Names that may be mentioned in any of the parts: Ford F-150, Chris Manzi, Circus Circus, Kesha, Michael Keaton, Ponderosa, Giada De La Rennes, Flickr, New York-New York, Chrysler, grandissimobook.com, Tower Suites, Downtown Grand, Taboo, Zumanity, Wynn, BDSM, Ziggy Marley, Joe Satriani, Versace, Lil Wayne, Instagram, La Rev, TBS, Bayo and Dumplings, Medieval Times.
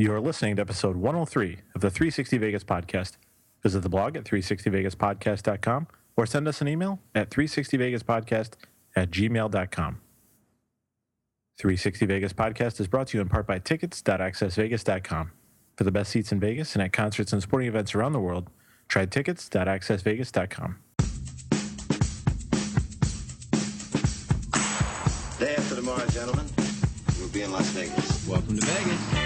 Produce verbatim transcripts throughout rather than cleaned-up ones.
You are listening to episode one oh three of the three sixty Vegas Podcast. Visit the blog at three sixty vegas podcast dot com or send us an email at three sixty vegas podcast at gmail dot com. three sixty Vegas Podcast is brought to you in part by tickets dot access vegas dot com. For the best seats in Vegas and at concerts and sporting events around the world, try tickets dot access vegas dot com. Day after tomorrow, gentlemen, we'll be in Las Vegas. Welcome to Vegas.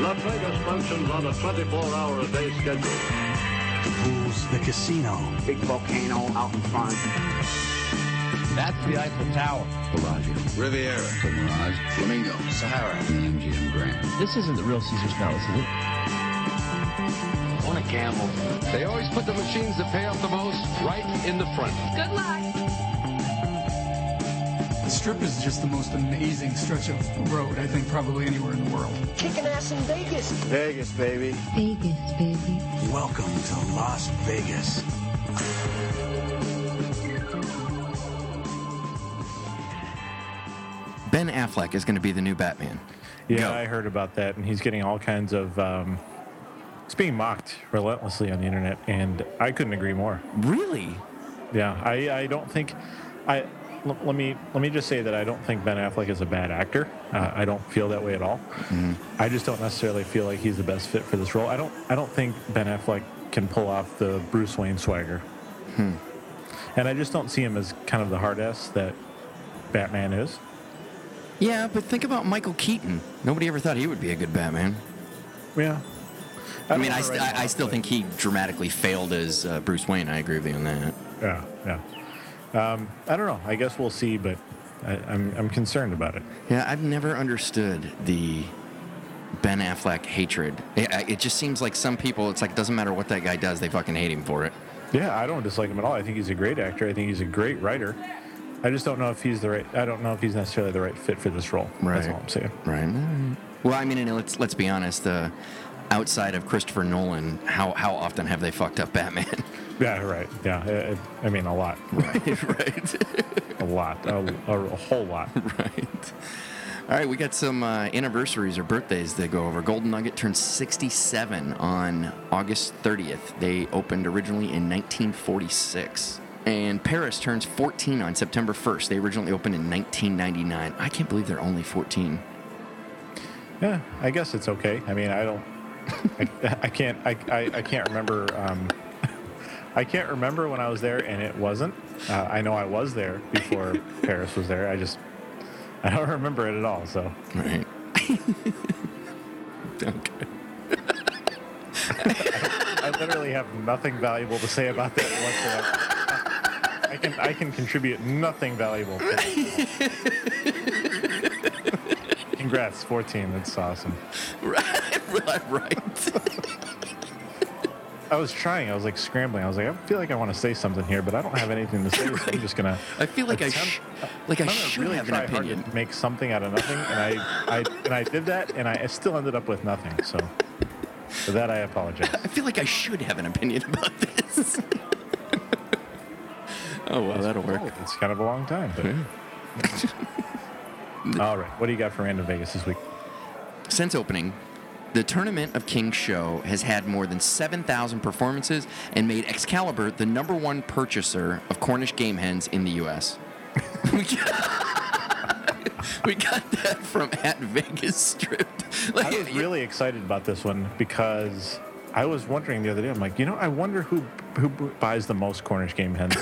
Las Vegas functions on a twenty-four hour a day schedule. The pools, the casino. Big volcano out in front. That's the Eiffel Tower. Bellagio. Riviera. The Mirage. Flamingo. Sahara. The M G M Grand. This isn't the real Caesar's Palace, is it? I want to gamble. They always put the machines that pay off the most right in the front. Good luck. The Strip is just the most amazing stretch of road, I think, probably anywhere in the world. Kicking ass in Vegas. Vegas, baby. Vegas, baby. Welcome to Las Vegas. Ben Affleck is going to be the new Batman. Yeah, Go. I heard about that, and he's getting all kinds of... Um, it's being mocked relentlessly on the internet, and I couldn't agree more. Really? Yeah, I, I don't think... I. L- let me let me just say that I don't think Ben Affleck is a bad actor. Uh, I don't feel that way at all. Mm-hmm. I just don't necessarily feel like he's the best fit for this role. I don't I don't think Ben Affleck can pull off the Bruce Wayne swagger. Hmm. And I just don't see him as kind of the hard ass that Batman is. Yeah, but think about Michael Keaton. Nobody ever thought he would be a good Batman. Yeah. I, I mean, I, st- right I, I still think he dramatically failed as uh, Bruce Wayne. I agree with you on that. Yeah, yeah. Um, I don't know. I guess we'll see, but I, I'm I'm concerned about it. Yeah, I've never understood the Ben Affleck hatred. It, it just seems like some people, it's like it doesn't matter what that guy does, they fucking hate him for it. Yeah, I don't dislike him at all. I think he's a great actor. I think he's a great writer. I just don't know if he's the right. I don't know if he's necessarily the right fit for this role. Right. That's all I'm saying. Right. Well, I mean, and let's let's be honest. Uh, outside of Christopher Nolan, how how often have they fucked up Batman? Yeah, right. Yeah, I, I mean, a lot. Right, right. A lot. A, a, a whole lot. Right. All right, we got some uh, anniversaries or birthdays that go over. Golden Nugget turned sixty-seven on August thirtieth. They opened originally in nineteen forty-six. And Paris turns fourteen on September first. They originally opened in nineteen ninety-nine. I can't believe they're only fourteen. Yeah, I guess it's okay. I mean, I don't... I, I can't I, I, I can't remember... Um, I can't remember when I was there, and it wasn't. Uh, I know I was there before Paris was there. I just, I don't remember it at all, so. Right. Okay. I, I literally have nothing valuable to say about that whatsoever. I can, I can contribute nothing valuable to it. Congrats, fourteen. That's awesome. Right, right. I was trying. I was like scrambling. I was like, I feel like I want to say something here, but I don't have anything to say. Right. So I'm just gonna. I feel like attempt, I, sh- like I should really have an opinion. Hard to make something out of nothing, and I, I, and I did that, and I still ended up with nothing. So for that, I apologize. I feel like I should have an opinion about this. Oh well, that's, that'll work. Oh, it's kind of a long time, but. Yeah. All right, what do you got for Random Vegas this week? Since opening, the Tournament of Kings show has had more than seven thousand performances and made Excalibur the number one purchaser of Cornish game hens in the U S We got, we got that from at Vegas Strip. Like, I was really excited about this one because I was wondering the other day, I'm like, you know, I wonder who who buys the most Cornish game hens.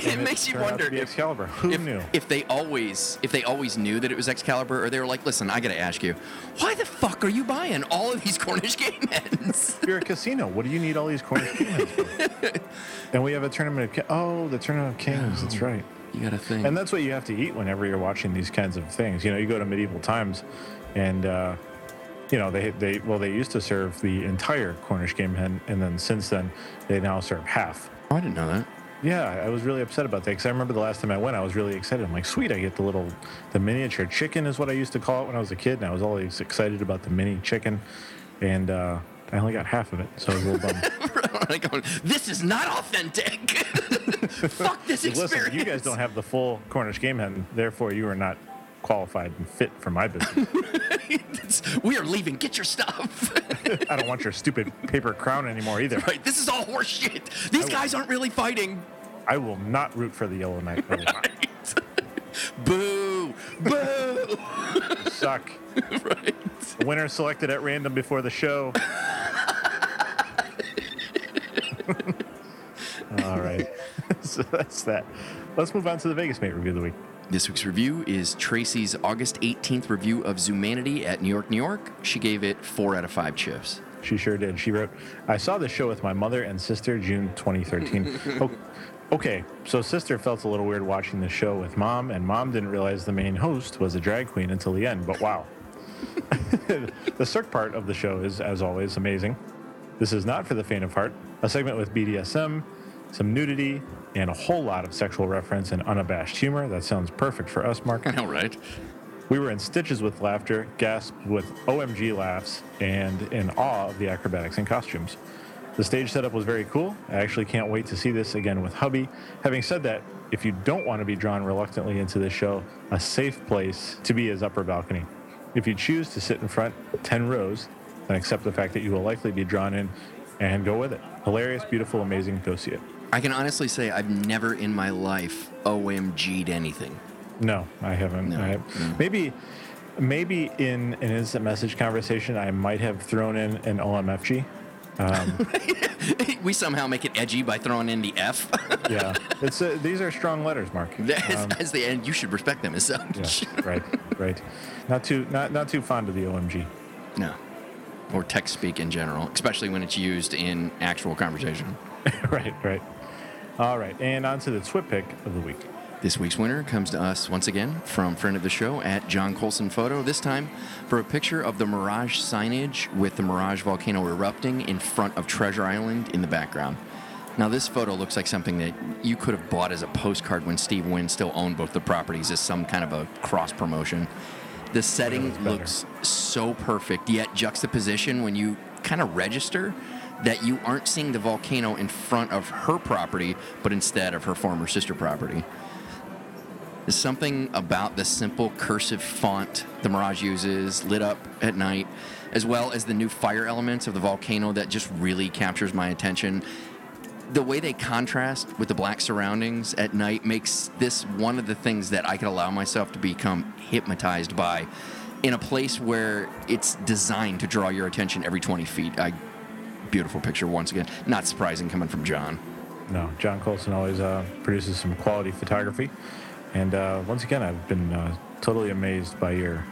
It, it makes you wonder if, Excalibur. Who if, knew? if they always if they always knew that it was Excalibur, or they were like, listen, I got to ask you, why the fuck are you buying all of these Cornish game hens? You're a casino. What do you need all these Cornish game hens for? And we have a tournament of oh, the Tournament of Kings. Oh, that's right. You got to think. And that's what you have to eat whenever you're watching these kinds of things. You know, you go to medieval times, and uh, you know they they well they used to serve the entire Cornish game hen, and then since then they now serve half. Oh, I didn't know that. Yeah, I was really upset about that because I remember the last time I went, I was really excited. I'm like, sweet, I get the little, the miniature chicken is what I used to call it when I was a kid, and I was always excited about the mini chicken, and uh, I only got half of it, so I was a little bummed. This is not authentic. Fuck this experience. Listen, you guys don't have the full Cornish game hen, therefore you are not qualified and fit for my business. We are leaving. Get your stuff. I don't want your stupid paper crown anymore either. Right. This is all horseshit. These I guys will, aren't really fighting. I will not root for the Yellow Knight. I will not. Boo. Boo. You suck. Right. Winner selected at random before the show. All right. So that's that. Let's move on to the Vegas Mate Review of the Week. This week's review is Tracy's August eighteenth review of Zumanity at New York, New York. She gave it four out of five chips. She sure did. She wrote, I saw this show with my mother and sister June twenty thirteen. oh, okay, so sister felt a little weird watching the show with mom, and mom didn't realize the main host was a drag queen until the end, but wow. The Cirque part of the show is, as always, amazing. This is not for the faint of heart. A segment with B D S M, some nudity, and a whole lot of sexual reference and unabashed humor. That sounds perfect for us, Mark. I know, right? We were in stitches with laughter, gasped with O M G laughs, and in awe of the acrobatics and costumes. The stage setup was very cool. I actually can't wait to see this again with hubby. Having said that, if you don't want to be drawn reluctantly into this show, a safe place to be is upper balcony. If you choose to sit in front ten rows, then accept the fact that you will likely be drawn in and go with it. Hilarious, beautiful, amazing. Go see it. I can honestly say I've never in my life O M G'd anything. No, I haven't. No, I have. No. Maybe maybe in an instant message conversation, I might have thrown in an O M F G. Um, we somehow make it edgy by throwing in the F. Yeah. It's a, these are strong letters, Mark. As, um, as they end, you should respect them as such. Yeah, right, right. Not too, not, not too fond of the O M G. No. Or text speak in general, especially when it's used in actual conversation. Right, right. All right, and on to the Twit Pick of the Week. This week's winner comes to us once again from friend of the show at John Colson Photo, this time for a picture of the Mirage signage with the Mirage volcano erupting in front of Treasure Island in the background. Now, this photo looks like something that you could have bought as a postcard when Steve Wynn still owned both the properties as some kind of a cross-promotion. The setting looks so perfect, yet juxtaposition when you kind of register that you aren't seeing the volcano in front of her property, but instead of her former sister property. There's something about the simple cursive font the Mirage uses, lit up at night, as well as the new fire elements of the volcano that just really captures my attention. The way they contrast with the black surroundings at night makes this one of the things that I could allow myself to become hypnotized by in a place where it's designed to draw your attention every twenty feet. I Beautiful picture once again. Not surprising coming from John. No, John Colson always uh, produces some quality photography. And uh, once again, I've been uh, totally amazed by your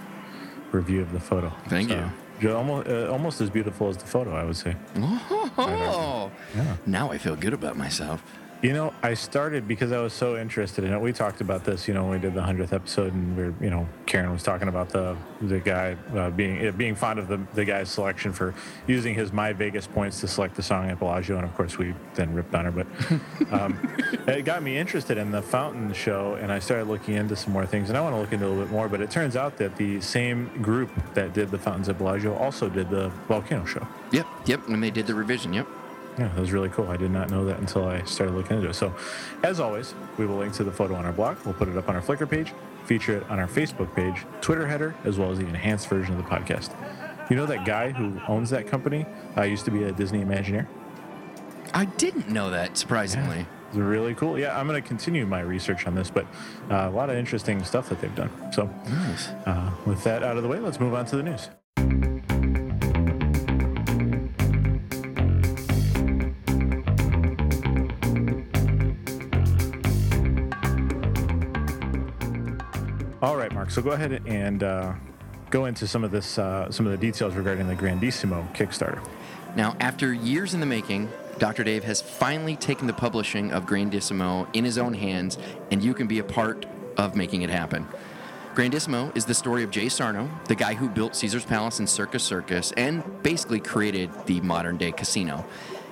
review of the photo. Thank so, you. Almost, uh, almost as beautiful as the photo, I would say. Oh, yeah. Now I feel good about myself. You know, I started because I was so interested in it. We talked about this, you know, when we did the hundredth episode, and we were, you know, Karen was talking about the the guy uh, being uh, being fond of the, the guy's selection for using his My Vegas points to select the song at Bellagio, and of course we then ripped on her. But um, it got me interested in the Fountain show, and I started looking into some more things, and I want to look into a little bit more. But it turns out that the same group that did the Fountains at Bellagio also did the volcano show. Yep, yep, when they did the revision, yep. Yeah, that was really cool. I did not know that until I started looking into it. So, as always, we will link to the photo on our blog. We'll put it up on our Flickr page, feature it on our Facebook page, Twitter header, as well as the enhanced version of the podcast. You know that guy who owns that company? I uh, used to be a Disney Imagineer. I didn't know that, surprisingly. Yeah, it's really cool. Yeah, I'm going to continue my research on this, but uh, a lot of interesting stuff that they've done. So, nice. uh, with that out of the way, let's move on to the news. All right, Mark. So go ahead and uh, go into some of this, uh, some of the details regarding the Grandissimo Kickstarter. Now, after years in the making, Doctor Dave has finally taken the publishing of Grandissimo in his own hands, and you can be a part of making it happen. Grandissimo is the story of Jay Sarno, the guy who built Caesar's Palace and Circus Circus, and basically created the modern-day casino.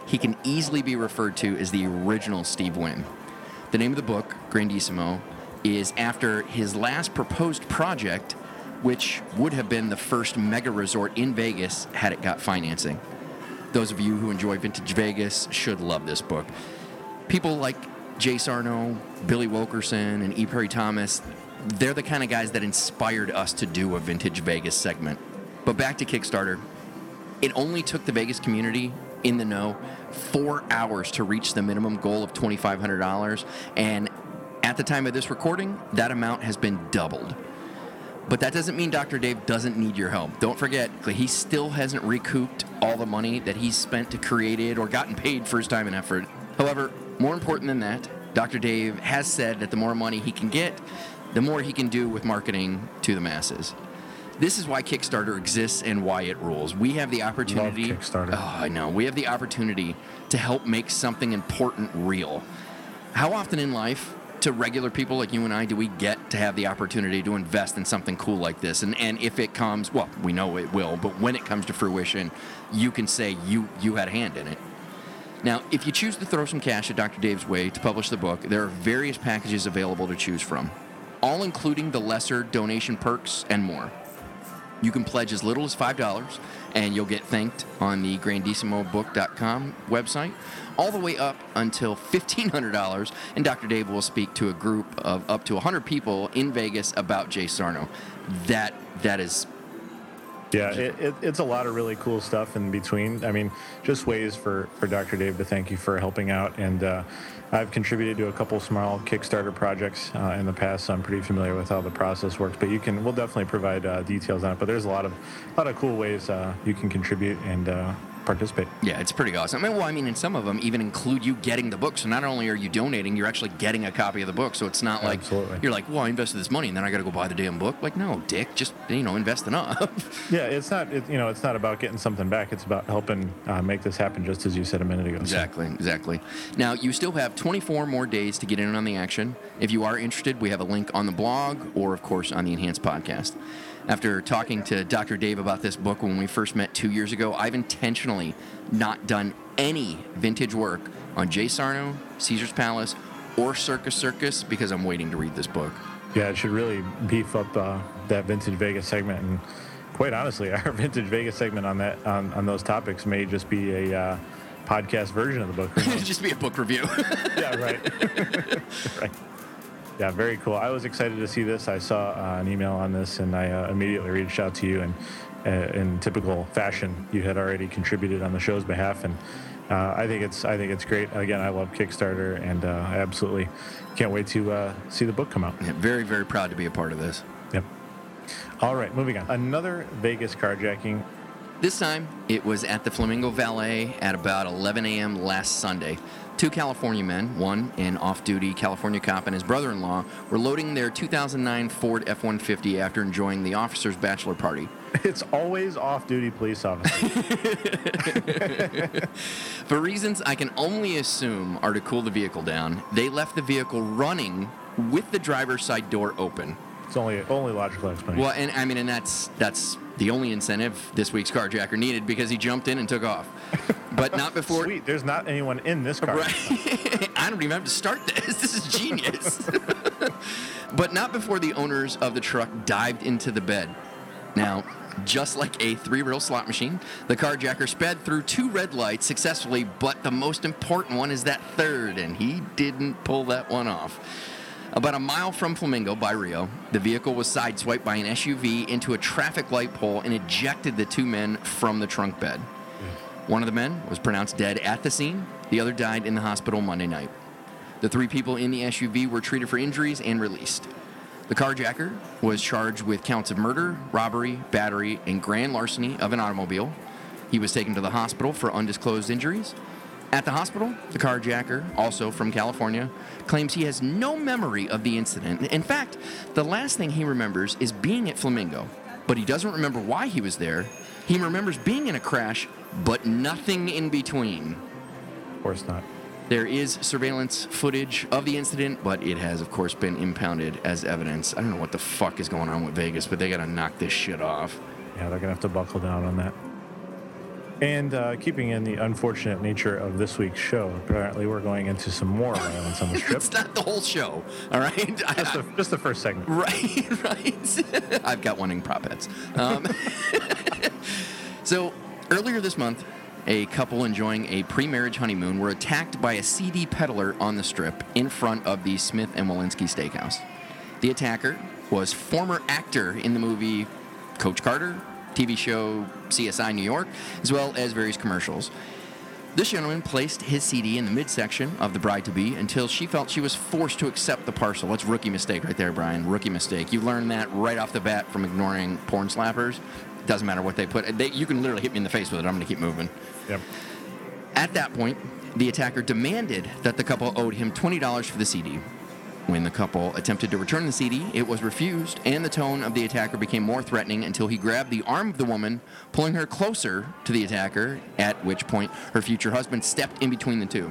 He can easily be referred to as the original Steve Wynn. The name of the book, Grandissimo, is after his last proposed project, which would have been the first mega resort in Vegas had it got financing. Those of you who enjoy vintage Vegas should love this book. People like Jay Sarno, Billy Wilkerson, and E. Perry Thomas, they're the kind of guys that inspired us to do a Vintage Vegas segment. But back to Kickstarter. It only took the Vegas community in the know four hours to reach the minimum goal of twenty-five hundred dollars, and at the time of this recording, that amount has been doubled. But that doesn't mean Doctor Dave doesn't need your help. Don't forget, he still hasn't recouped all the money that he's spent to create it or gotten paid for his time and effort. However, more important than that, Doctor Dave has said that the more money he can get, the more he can do with marketing to the masses. This is why Kickstarter exists and why it rules. We have the opportunity. Love Kickstarter. Oh, I know. We have the opportunity to help make something important real. How often in life, to regular people like you and I, do we get to have the opportunity to invest in something cool like this? And and if it comes, well, we know it will, but when it comes to fruition, you can say you you had a hand in it. Now, if you choose to throw some cash at Doctor Dave's way to publish the book, there are various packages available to choose from, all including the lesser donation perks and more. You can pledge as little as five dollars, and you'll get thanked on the grandissimo book dot com website, all the way up until fifteen hundred dollars, and Doctor Dave will speak to a group of up to one hundred people in Vegas about Jay Sarno. That That is... Yeah, it, it, it's a lot of really cool stuff in between. I mean, just ways for, for Doctor Dave to thank you for helping out. And uh, I've contributed to a couple small Kickstarter projects uh, in the past, so I'm pretty familiar with how the process works. But you can, we'll definitely provide uh, details on it. But there's a lot of, a lot of cool ways uh, you can contribute and uh, participate. Yeah, it's pretty awesome. I mean, well, I mean, and some of them even include you getting the book. So not only are you donating, you're actually getting a copy of the book. So it's not like Absolutely. You're like, well, I invested this money and then I got to go buy the damn book. Like, no, Dick, just you know, invest enough. Yeah, it's not, it, you know, it's not about getting something back. It's about helping uh, make this happen, just as you said a minute ago. Exactly, exactly. Now, you still have twenty-four more days to get in on the action. If you are interested, we have a link on the blog or, of course, on the Enhanced Podcast. After talking to Doctor Dave about this book when we first met two years ago, I've intentionally not done any vintage work on Jay Sarno, Caesar's Palace, or Circus Circus because I'm waiting to read this book. Yeah, it should really beef up uh, that Vintage Vegas segment. And quite honestly, our Vintage Vegas segment on that on, on those topics may just be a... Uh, podcast version of the book. It'd just be a book review. Yeah, right. Right. Yeah, very cool. I was excited to see this. I saw uh, an email on this, and I uh, immediately reached out to you. And uh, in typical fashion, you had already contributed on the show's behalf. And uh, I think it's I think it's great. Again, I love Kickstarter, and uh, I absolutely can't wait to uh, see the book come out. Yeah, very, very proud to be a part of this. Yep. All right, moving on. Another Vegas carjacking. This time, it was at the Flamingo Valet at about eleven a.m. last Sunday. Two California men, one an off-duty California cop and his brother-in-law, were loading their two thousand nine Ford F one fifty after enjoying the officer's bachelor party. It's always off-duty police officers. For reasons I can only assume are to cool the vehicle down, they left the vehicle running with the driver's side door open. It's only only logical explanation. Well, and I mean, and that's that's the only incentive this week's carjacker needed, because he jumped in and took off. But not before. Sweet, there's not anyone in this car. Right. I don't even have to start this. This is genius. But not before the owners of the truck dived into the bed. Now, just like a three-reel slot machine, the carjacker sped through two red lights successfully, but the most important one is that third, and he didn't pull that one off. About a mile from Flamingo by Rio, the vehicle was sideswiped by an S U V into a traffic light pole and ejected the two men from the trunk bed. One of the men was pronounced dead at the scene. The other died in the hospital Monday night. The three people in the S U V were treated for injuries and released. The carjacker was charged with counts of murder, robbery, battery, and grand larceny of an automobile. He was taken to the hospital for undisclosed injuries. At the hospital, the carjacker, also from California, claims he has no memory of the incident. In fact, the last thing he remembers is being at Flamingo, but he doesn't remember why he was there. He remembers being in a crash, but nothing in between. Of course not. There is surveillance footage of the incident, but it has, of course, been impounded as evidence. I don't know what the fuck is going on with Vegas, but they got to knock this shit off. Yeah, they're going to have to buckle down on that. And uh, keeping in the unfortunate nature of this week's show, apparently we're going into some more violence on the strip. It's not the whole show, all right? Just the, just the first segment. Right, right. I've got one in prop bets. Um, so earlier this month, a couple enjoying a pre-marriage honeymoon were attacked by a C D peddler on the strip in front of the Smith and Walensky Steakhouse. The attacker was former actor in the movie Coach Carter, T V show C S I New York, as well as various commercials. This gentleman placed his C D in the midsection of the bride-to-be until she felt she was forced to accept the parcel. That's rookie mistake right there, Brian. Rookie mistake. You learn that right off the bat from ignoring porn slappers. Doesn't matter what they put. They, you can literally hit me in the face with it. I'm going to keep moving. Yep. At that point, the attacker demanded that the couple owed him twenty dollars for the C D. When the couple attempted to return the C D, it was refused, and the tone of the attacker became more threatening until he grabbed the arm of the woman, pulling her closer to the attacker, at which point her future husband stepped in between the two.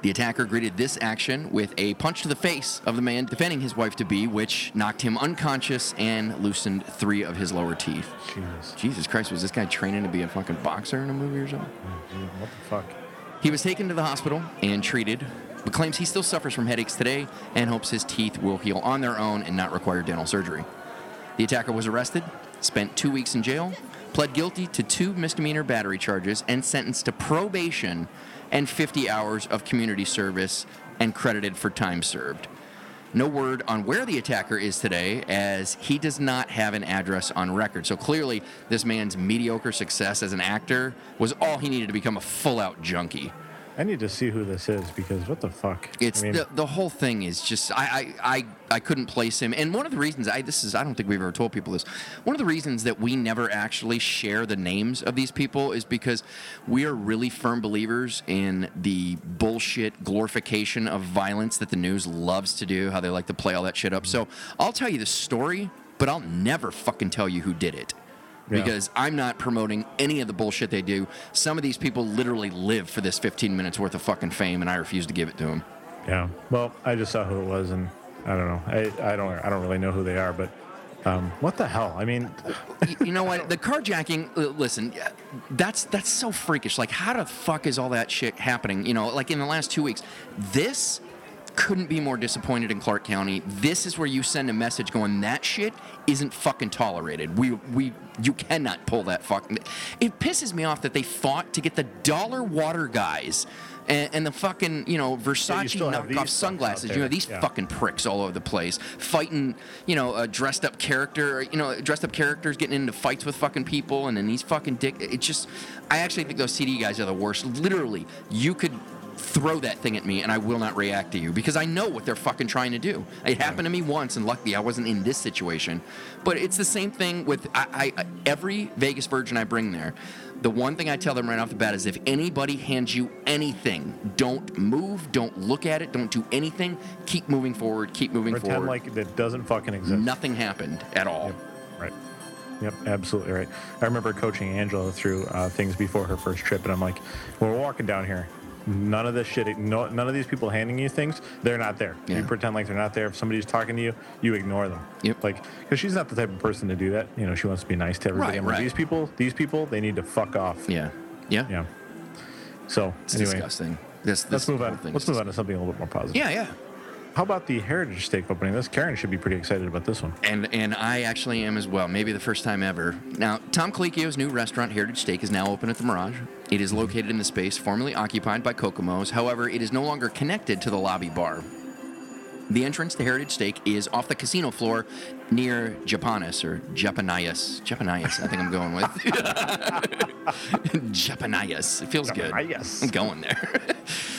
The attacker greeted this action with a punch to the face of the man defending his wife-to-be, which knocked him unconscious and loosened three of his lower teeth. Jesus. Jesus Christ, was this guy training to be a fucking boxer in a movie or something? What the fuck? He was taken to the hospital and treated, but claims he still suffers from headaches today and hopes his teeth will heal on their own and not require dental surgery. The attacker was arrested, spent two weeks in jail, pled guilty to two misdemeanor battery charges, and sentenced to probation and fifty hours of community service and credited for time served. No word on where the attacker is today, as he does not have an address on record. So clearly, this man's mediocre success as an actor was all he needed to become a full-out junkie. I need to see who this is, because what the fuck? It's I mean, the, the whole thing is just I, I I I couldn't place him. And one of the reasons I this is I don't think we've ever told people this. One of the reasons that we never actually share the names of these people is because we are really firm believers in the bullshit glorification of violence that the news loves to do, how they like to play all that shit up. So I'll tell you the story, but I'll never fucking tell you who did it. Yeah. Because I'm not promoting any of the bullshit they do. Some of these people literally live for this fifteen minutes worth of fucking fame, and I refuse to give it to them. Yeah. Well, I just saw who it was, and I don't know. I, I don't I don't really know who they are, but um, what the hell? I mean, you, you know what? The carjacking. Listen, that's that's so freakish. Like, how the fuck is all that shit happening? You know, like in the last two weeks, this. Couldn't be more disappointed in Clark County. This is where you send a message going, that shit isn't fucking tolerated. We, we, you cannot pull that fucking... It pisses me off that they fought to get the dollar water guys and, and the fucking, you know, Versace yeah, you knockoff sunglasses. You know, these yeah. fucking pricks all over the place fighting, you know, a dressed-up character, you know, dressed-up characters getting into fights with fucking people, and then these fucking dick... It just... I actually think those C D guys are the worst. Literally, you could... throw that thing at me, and I will not react to you, because I know what they're fucking trying to do. It happened to me once, and luckily I wasn't in this situation. But it's the same thing with I, I, every Vegas virgin I bring there. The one thing I tell them right off the bat is if anybody hands you anything, don't move, don't look at it, don't do anything. Keep moving forward, keep moving Pretend forward. Pretend like that doesn't fucking exist. Nothing happened at all. Yep. Right. Yep, absolutely right. I remember coaching Angela through uh, things before her first trip, and I'm like, we're walking down here. None of this shit, no, none of these people handing you things, they're not there. Yeah. You pretend like they're not there. If somebody's talking to you, you ignore them. Yep. Like, because she's not the type of person to do that. You know, she wants to be nice to everybody. Right, right. These people, these people, they need to fuck off. Yeah. Yeah. Yeah. So, it's anyway. Disgusting. This, this let's move on. Let's move on to something a little bit more positive. Yeah, yeah. How about the Heritage Steak opening? This Karen should be pretty excited about this one. And and I actually am as well. Maybe the first time ever. Now, Tom Colicchio's new restaurant, Heritage Steak, is now open at the Mirage. It is located in the space formerly occupied by Kokomo's. However, it is no longer connected to the lobby bar. The entrance to Heritage Steak is off the casino floor near Japonais, or Japanais. Japanais, I think I'm going with. Japanais. It feels Japanais. Good. I'm going there.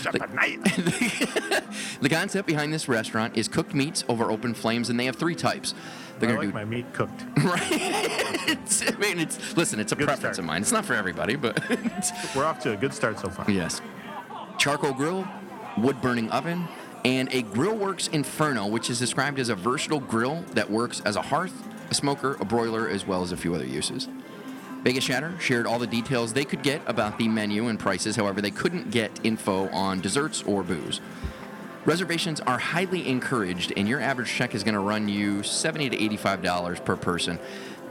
Japanais. The, the concept behind this restaurant is cooked meats over open flames, and they have three types. They're I like do, my meat cooked. Right? It's, I mean, it's, listen, it's a good preference start. Of mine. It's not for everybody, but... We're off to a good start so far. Yes. Charcoal grill, wood-burning oven, and a Grillworks Inferno, which is described as a versatile grill that works as a hearth, a smoker, a broiler, as well as a few other uses. Vegas Chatter shared all the details they could get about the menu and prices. However, they couldn't get info on desserts or booze. Reservations are highly encouraged, and your average check is going to run you seventy dollars to eighty-five dollars per person.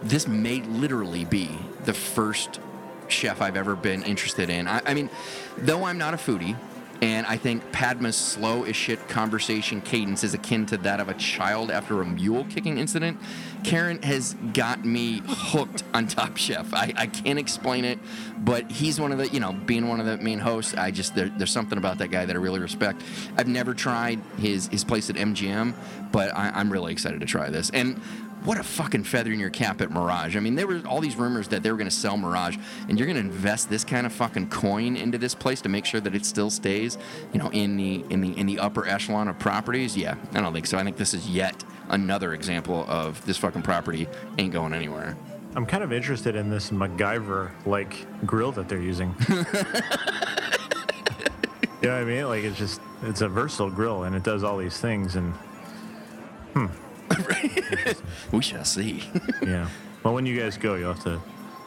This may literally be the first chef I've ever been interested in. I, I mean, though I'm not a foodie, And I think Padma's slow-as-shit conversation cadence is akin to that of a child after a mule-kicking incident. Karen has got me hooked on Top Chef. I, I can't explain it, but he's one of the, you know, being one of the main hosts, I just, there, there's something about that guy that I really respect. I've never tried his, his place at M G M, but I, I'm really excited to try this. And what a fucking feather in your cap at Mirage. I mean, there were all these rumors that they were going to sell Mirage, and you're going to invest this kind of fucking coin into this place to make sure that it still stays, you know, in the in the in the upper echelon of properties? Yeah, I don't think so. I think this is yet another example of this fucking property ain't going anywhere. I'm kind of interested in this MacGyver like grill that they're using. You know what I mean? Like, it's just, it's a versatile grill, and it does all these things, and hmm. We shall see. Yeah. Well, when you guys go, you'll have to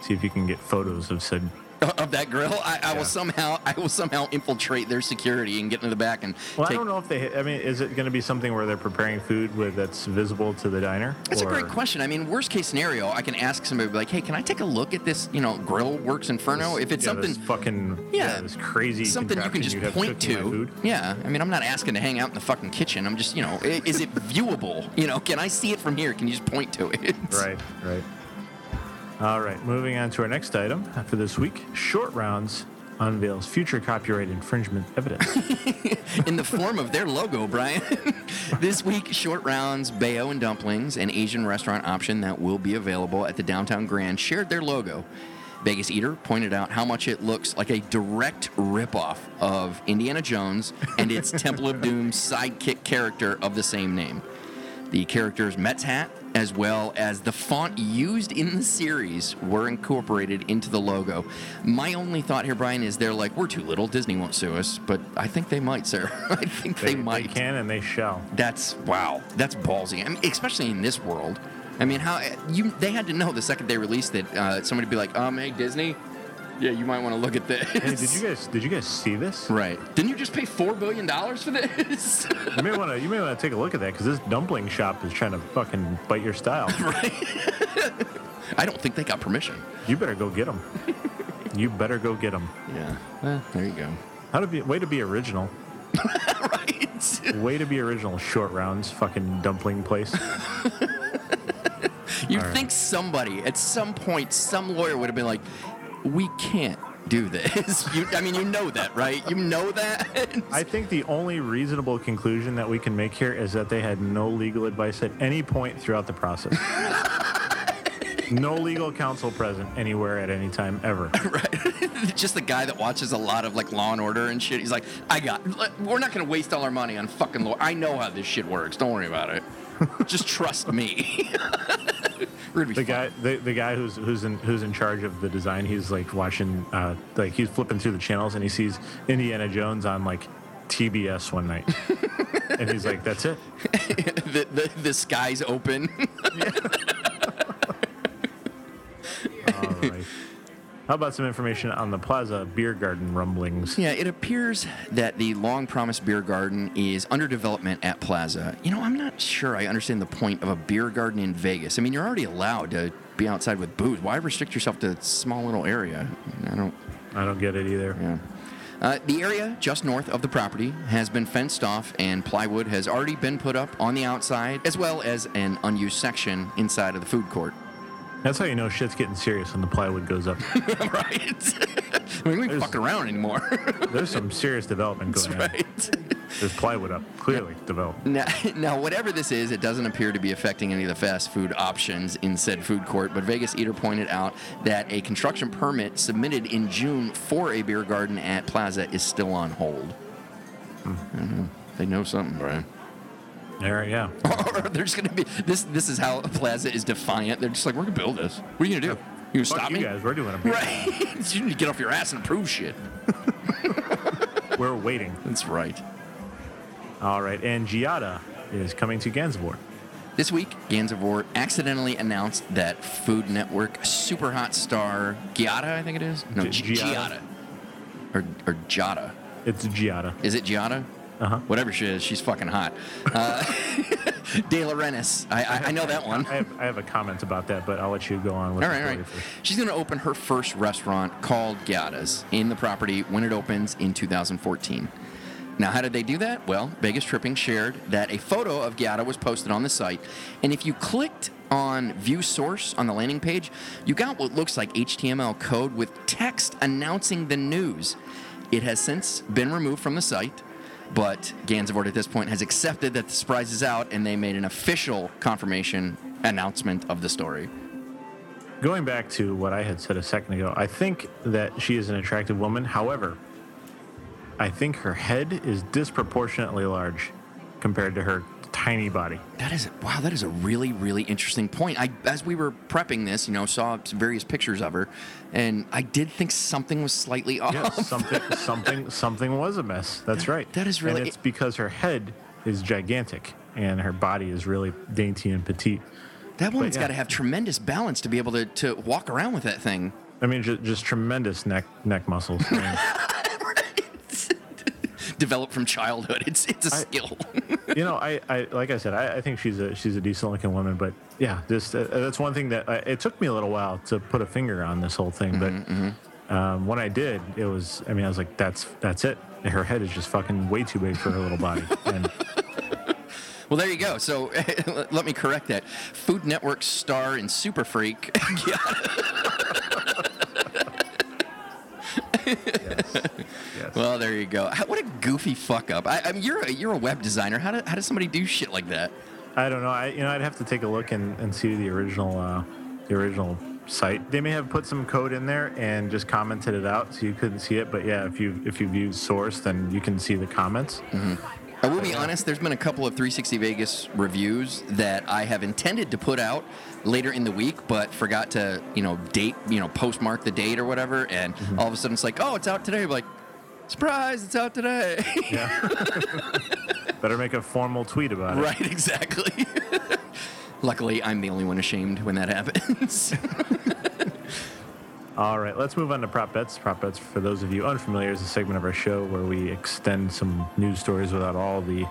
see if you can get photos of said of that grill. I, I yeah. will somehow, I will somehow infiltrate their security and get into the back and. Well, take... I don't know if they. I mean, is it going to be something where they're preparing food with that's visible to the diner? That's or... a great question. I mean, worst case scenario, I can ask somebody like, "Hey, can I take a look at this? You know, Grill Works Inferno. This, if it's yeah, something this fucking yeah, yeah, this crazy something you can just point to. Yeah, I mean, I'm not asking to hang out in the fucking kitchen. I'm just, you know, is it viewable? You know, can I see it from here? Can you just point to it? Right. Right. All right, moving on to our next item for this week. Short Rounds unveils future copyright infringement evidence. In the form of their logo, Brian. This week, Short Rounds, Bayo and Dumplings, an Asian restaurant option that will be available at the Downtown Grand, shared their logo. Vegas Eater pointed out how much it looks like a direct ripoff of Indiana Jones and its Temple of Doom's sidekick character of the same name. The character's Mets hat, as well as the font used in the series, were incorporated into the logo. My only thought here, Brian, is they're like, we're too little, Disney won't sue us, but I think they might, sir. I think they, they might. They can and they shall. That's, wow, that's ballsy. I mean, especially in this world. I mean, how you they had to know the second they released it, uh, somebody would be like, um, hey, Disney, yeah, you might want to look at this. Hey, did you guys did you guys see this? Right. Didn't you just pay four billion dollars for this? You may want to you may want to take a look at that, because this dumpling shop is trying to fucking bite your style. Right. I don't think they got permission. You better go get them. You better go get them. Yeah. Well, there you go. How to be way to be original. Right. Way to be original. Short Rounds, fucking dumpling place. You'd right. think somebody at some point, some lawyer would have been like, we can't do this. You, I mean, you know that, right? You know that. I think the only reasonable conclusion that we can make here is that they had no legal advice at any point throughout the process. No legal counsel present anywhere at any time ever. Right. Just the guy that watches a lot of like Law and Order and shit. He's like, I got. We're not going to waste all our money on fucking law. I know how this shit works. Don't worry about it. Just trust me. We're gonna be the fun. guy, the, the guy who's who's in who's in charge of the design, he's like watching, uh, like he's flipping through the channels and he sees Indiana Jones on like T B S one night, and he's like, "That's it." the, the the sky's open. Yeah. All right. How about some information on the Plaza Beer Garden rumblings? Yeah, it appears that the long-promised beer garden is under development at Plaza. You know, I'm not sure I understand the point of a beer garden in Vegas. I mean, you're already allowed to be outside with booze. Why restrict yourself to a small little area? I don't... I don't get it either. Yeah. Uh, the area just north of the property has been fenced off, and plywood has already been put up on the outside, as well as an unused section inside of the food court. That's how you know shit's getting serious when the plywood goes up. Right. I mean, we ain't fucking around anymore. There's some serious development going That's right. on. There's plywood up, clearly now, developed. Now, now, whatever this is, it doesn't appear to be affecting any of the fast food options in said food court, but Vegas Eater pointed out that a construction permit submitted in June for a beer garden at Plaza is still on hold. Hmm. I don't know. They know something, Brian. There, yeah. Or there's going to be, this This is how Plaza is defiant. They're just like, we're going to build this. What are you going to do? You going to stop you me? Guys, we're doing it. Right. You need to get off your ass and prove shit. We're waiting. That's right. All right. And Giada is coming to Gansevoort. This week, Gansevoort accidentally announced that Food Network super hot star Giada, I think it is? No, G- Giada. Or, or Giada. It's Giada. Is it Giada? Uh-huh. Whatever she is, she's fucking hot. Uh, De La Rennes. I, I, I know that one. I have, I have a comment about that, but I'll let you go on with it. All right, all right. She's going to open her first restaurant called Giada's in the property when it opens in two thousand fourteen. Now, how did they do that? Well, Vegas Tripping shared that a photo of Giada was posted on the site, and if you clicked on View Source on the landing page, you got what looks like H T M L code with text announcing the news. It has since been removed from the site, but Gansevoort at this point has accepted that the surprise is out, and they made an official confirmation announcement of the story. Going back to what I had said a second ago, I think that she is an attractive woman. However, I think her head is disproportionately large compared to her tiny body. That is, wow, that is a really, really interesting point. I, as we were prepping this, you know, saw various pictures of her, and I did think something was slightly off. Yeah, something, something, something was amiss. That's that, right. That is really... And it's it, because her head is gigantic, and her body is really dainty and petite. That woman's yeah. got to have tremendous balance to be able to, to walk around with that thing. I mean, just, just tremendous neck neck muscles. Developed from childhood. It's it's a I, skill. You know, I, I like I said, I, I think she's a she's a decent looking woman, but yeah, just uh, that's one thing that I, it took me a little while to put a finger on this whole thing, but mm-hmm, mm-hmm. Um, when I did, it was I mean I was like that's that's it. Her head is just fucking way too big for her little body. And well, there you go. So let me correct that. Food Network star and super freak. Yes. Yes. Well, there you go. What a goofy fuck up. I, I mean, you're a, you're a web designer. How do, how does somebody do shit like that? I don't know. I you know I'd have to take a look and, and see the original uh, the original site. They may have put some code in there and just commented it out so you couldn't see it. But yeah, if you if you view source, then you can see the comments. Mm-hmm. I will be honest, there's been a couple of three sixty Vegas reviews that I have intended to put out later in the week, but forgot to, you know, date, you know, postmark the date or whatever, and mm-hmm. all of a sudden it's like, oh, it's out today. I'm like, surprise, it's out today. Yeah. Better make a formal tweet about it. Right, exactly. Luckily, I'm the only one ashamed when that happens. All right, let's move on to Prop Bets. Prop Bets, for those of you unfamiliar, is a segment of our show where we extend some news stories without all the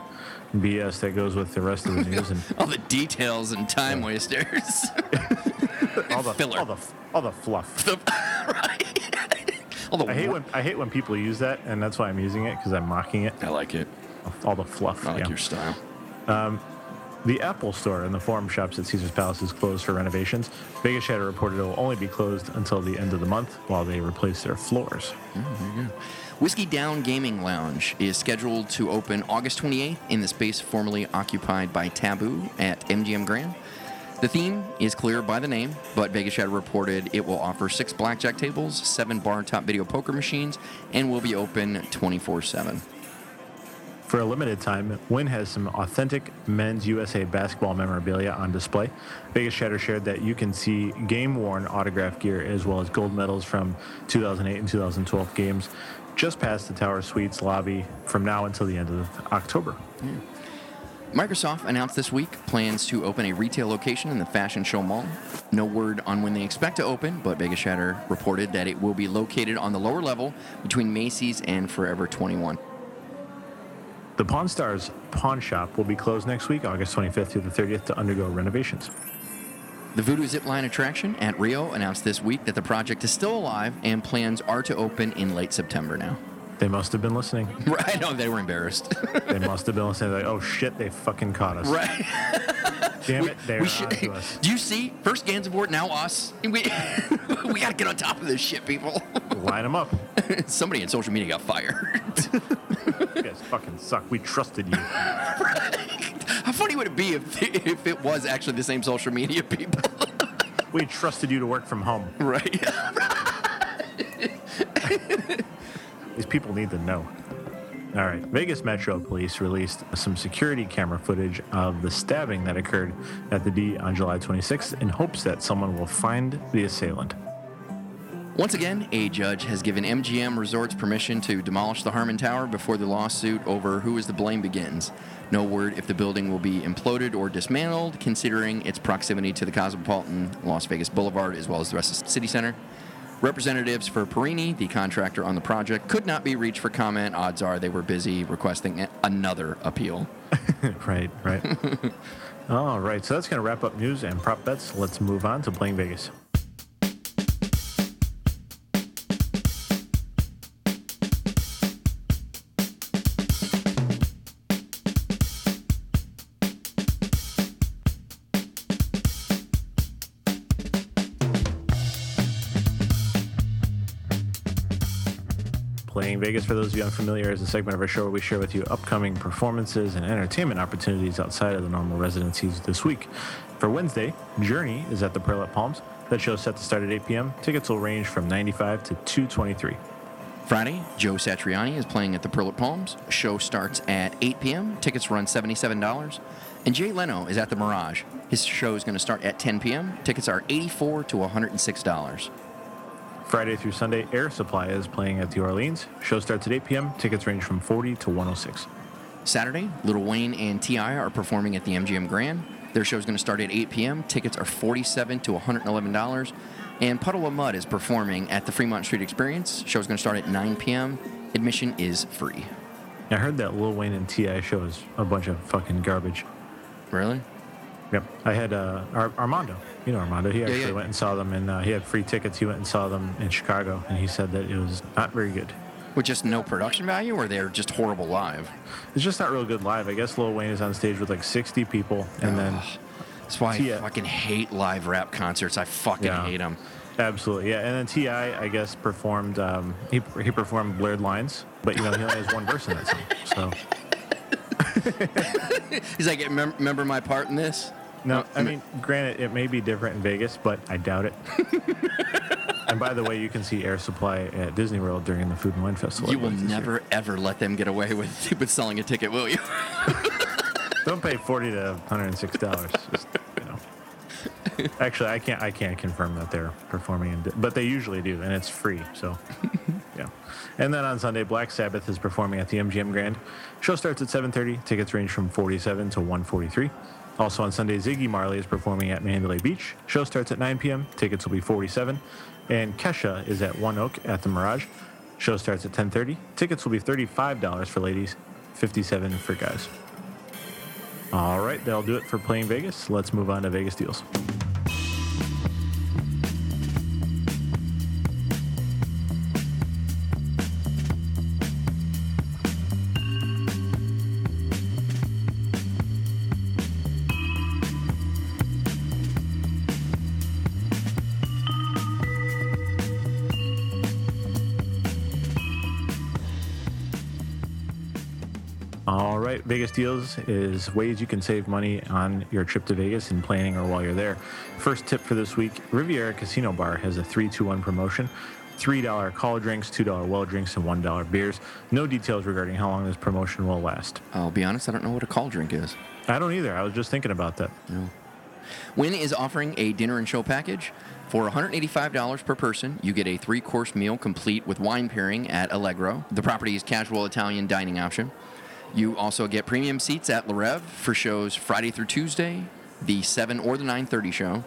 B S that goes with the rest of the news. And all the details and time yeah. wasters. all, the, Filler. all the all the fluff. The, right. all the I, hate when, I hate when people use that, and that's why I'm using it, because I'm mocking it. I like it. All the fluff. I like yeah. your style. Um, The Apple Store and the Forum Shops at Caesar's Palace is closed for renovations. Vegas Chatter reported it will only be closed until the end of the month while they replace their floors. Oh, there you go. Whiskey Down Gaming Lounge is scheduled to open August twenty-eighth in the space formerly occupied by Taboo at M G M Grand. The theme is clear by the name, but Vegas Chatter reported it will offer six blackjack tables, seven bar top video poker machines, and will be open twenty-four seven. For a limited time, Wynn has some authentic men's U S A basketball memorabilia on display. Vegas Chatter shared that you can see game-worn autograph gear as well as gold medals from two thousand eight and two thousand twelve games just past the Tower Suites lobby from now until the end of October. Yeah. Microsoft announced this week plans to open a retail location in the Fashion Show Mall. No word on when they expect to open, but Vegas Chatter reported that it will be located on the lower level between Macy's and Forever twenty-one. The Pawn Stars Pawn Shop will be closed next week, August twenty-fifth through the thirtieth, to undergo renovations. The Voodoo Zipline attraction at Rio announced this week that the project is still alive and plans are to open in late September now. They must have been listening. Right. No, they were embarrassed. They must have been listening. Like, oh, shit, they fucking caught us. Right. Damn we, it, they we were should, onto us. Do you see? First Gansevoort, now us. We, we got to get on top of this shit, people. Line them up. Somebody in social media got fired. You guys fucking suck. We trusted you. Right. How funny would it be if it, if it was actually the same social media people? We trusted you to work from home. Right. These people need to know. All right. Vegas Metro Police released some security camera footage of the stabbing that occurred at the D on July twenty-sixth in hopes that someone will find the assailant. Once again, a judge has given M G M Resorts permission to demolish the Harmon Tower before the lawsuit over who is to blame begins. No word if the building will be imploded or dismantled, considering its proximity to the Cosmopolitan, Las Vegas Boulevard, as well as the rest of the city center. Representatives for Perini, the contractor on the project, could not be reached for comment. Odds are they were busy requesting another appeal. Right, right. All right, so that's going to wrap up news and prop bets. Let's move on to Playing Vegas. Playing Vegas, for those of you unfamiliar, is a segment of our show where we share with you upcoming performances and entertainment opportunities outside of the normal residencies this week. For Wednesday, Journey is at the Pearl at Palms. That show's set to start at eight p.m. Tickets will range from ninety-five dollars to two hundred twenty-three dollars. Friday, Joe Satriani is playing at the Pearl at Palms. Show starts at eight p.m. Tickets run seventy-seven dollars. And Jay Leno is at the Mirage. His show is going to start at ten p.m. Tickets are eighty-four dollars to one hundred six dollars. Friday through Sunday, Air Supply is playing at the Orleans. Show starts at eight p.m. Tickets range from forty dollars to one hundred six dollars. Saturday, Lil Wayne and T I are performing at the M G M Grand. Their show is going to start at eight p.m. Tickets are forty-seven dollars to one hundred eleven dollars. And Puddle of Mud is performing at the Fremont Street Experience. Show is going to start at nine p.m. Admission is free. I heard that Lil Wayne and T I show is a bunch of fucking garbage. Really? Yep. I had uh, Ar- Armando. You know Armando. He actually yeah, yeah. went and saw them, and uh, he had free tickets. He went and saw them in Chicago, and he said that it was not very good. With just no production value, or they're just horrible live? It's just not real good live. I guess Lil Wayne is on stage with like sixty people, and oh, then... That's why T- I fucking hate live rap concerts. I fucking yeah, hate them. Absolutely, yeah. And then T I, I guess, performed... Um, he he performed Blurred Lines, but, you know, he only has one verse in that song, so... He's like, remember my part in this? No, I mean, granted, it may be different in Vegas, but I doubt it. And by the way, you can see Air Supply at Disney World during the Food and Wine Festival. You will never, year. ever let them get away with, with selling a ticket, will you? Don't pay forty to one hundred six dollars. Just, you know. Actually, I can't. I can't confirm that they're performing, in, but they usually do, and it's free. So, yeah. And then on Sunday, Black Sabbath is performing at the M G M Grand. Show starts at seven thirty. Tickets range from forty-seven dollars to one hundred forty-three dollars. Also on Sunday, Ziggy Marley is performing at Mandalay Beach. Show starts at nine p.m. Tickets will be forty-seven dollars. And Kesha is at One Oak at the Mirage. Show starts at ten thirty. Tickets will be thirty-five dollars for ladies, fifty-seven dollars for guys. All right, that'll do it for Playing Vegas. Let's move on to Vegas Deals. Vegas Deals is ways you can save money on your trip to Vegas in planning or while you're there. First tip for this week, Riviera Casino Bar has a three two one promotion. three dollars call drinks, two dollars well drinks, and one dollar beers. No details regarding how long this promotion will last. I'll be honest, I don't know what a call drink is. I don't either. I was just thinking about that. Yeah. Wynn is offering a dinner and show package. For one hundred eighty-five dollars per person, you get a three-course meal complete with wine pairing at Allegro, the property's casual Italian dining option. You also get premium seats at La Rev for shows Friday through Tuesday, the seven or the nine thirty show.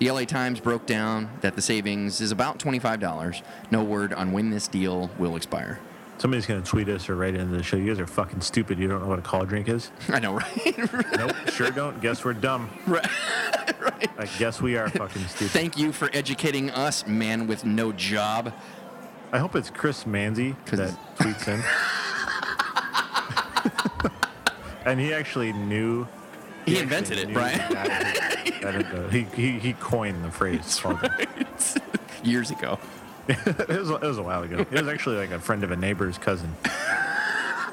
The L A Times broke down that the savings is about twenty-five dollars. No word on when this deal will expire. Somebody's going to tweet us or write into the show, you guys are fucking stupid. You don't know what a call drink is? I know, right? Nope, sure don't. Guess we're dumb. Right. Right. I guess we are fucking stupid. Thank you for educating us, man with no job. I hope it's Chris Manzi that tweets in. And he actually knew. He, he invented it, Brian. That he, he, he coined the phrase. Right. Years ago. it, was, it was a while ago. It was actually like a friend of a neighbor's cousin. I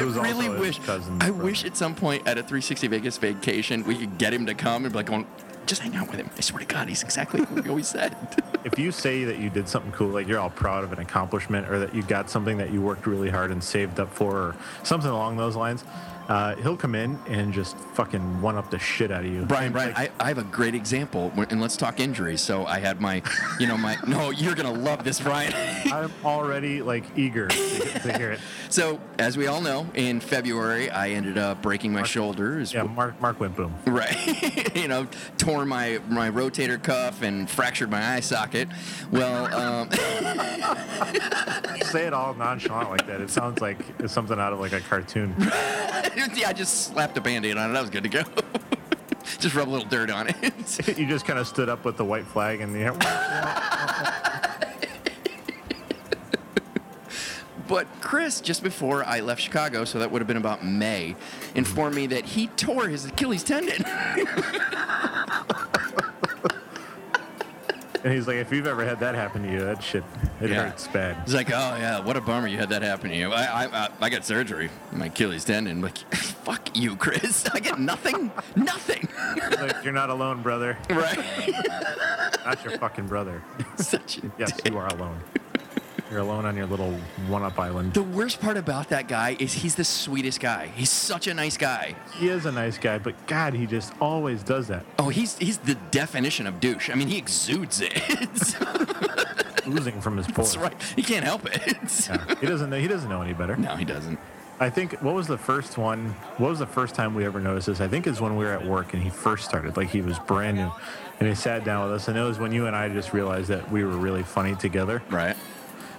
really wish. Cousin I brother. wish at some point at a three sixty Vegas vacation we could get him to come and be like, going, just hang out with him. I swear to God, he's exactly what we always said. If you say that you did something cool, like you're all proud of an accomplishment, or that you got something that you worked really hard and saved up for, or something along those lines, uh, he'll come in and just fucking one-up the shit out of you. Brian, Brian, like, I, I have a great example, and let's talk injuries. So I had my, you know, my, no, you're going to love this, Brian. I'm already, like, eager to, to hear it. So, as we all know, in February, I ended up breaking my Mark, shoulders. Yeah, Mark, Mark went boom. Right. You know, tore my, my rotator cuff and fractured my eye socket. Well, um... say it all nonchalant like that. It sounds like it's something out of, like, a cartoon. Yeah, I just slapped a Band-Aid on it. I was good to go. Just rub a little dirt on it. You just kind of stood up with the white flag and the... But Chris, just before I left Chicago, so that would have been about May, informed me that he tore his Achilles tendon. And he's like, if you've ever had that happen to you, that shit... It yeah. hurts bad. It's like, oh, yeah, what a bummer you had that happen to you. I I, I got surgery. My Achilles tendon. I'm like, fuck you, Chris. I get nothing. Nothing. Like, you're not alone, brother. Right. Not your fucking brother. Such a Yes, dick. You are alone. You're alone on your little one-up island. The worst part about that guy is he's the sweetest guy. He's such a nice guy. He is a nice guy, but God, he just always does that. Oh, he's he's the definition of douche. I mean, he exudes it. Oozing from his pores. That's right. He can't help it. Yeah. He doesn't know. He doesn't know any better. No, he doesn't. I think what was the first one? What was the first time we ever noticed this? I think is when we were at work and he first started. Like he was brand new, and he sat down with us. And it was when you and I just realized that we were really funny together. Right.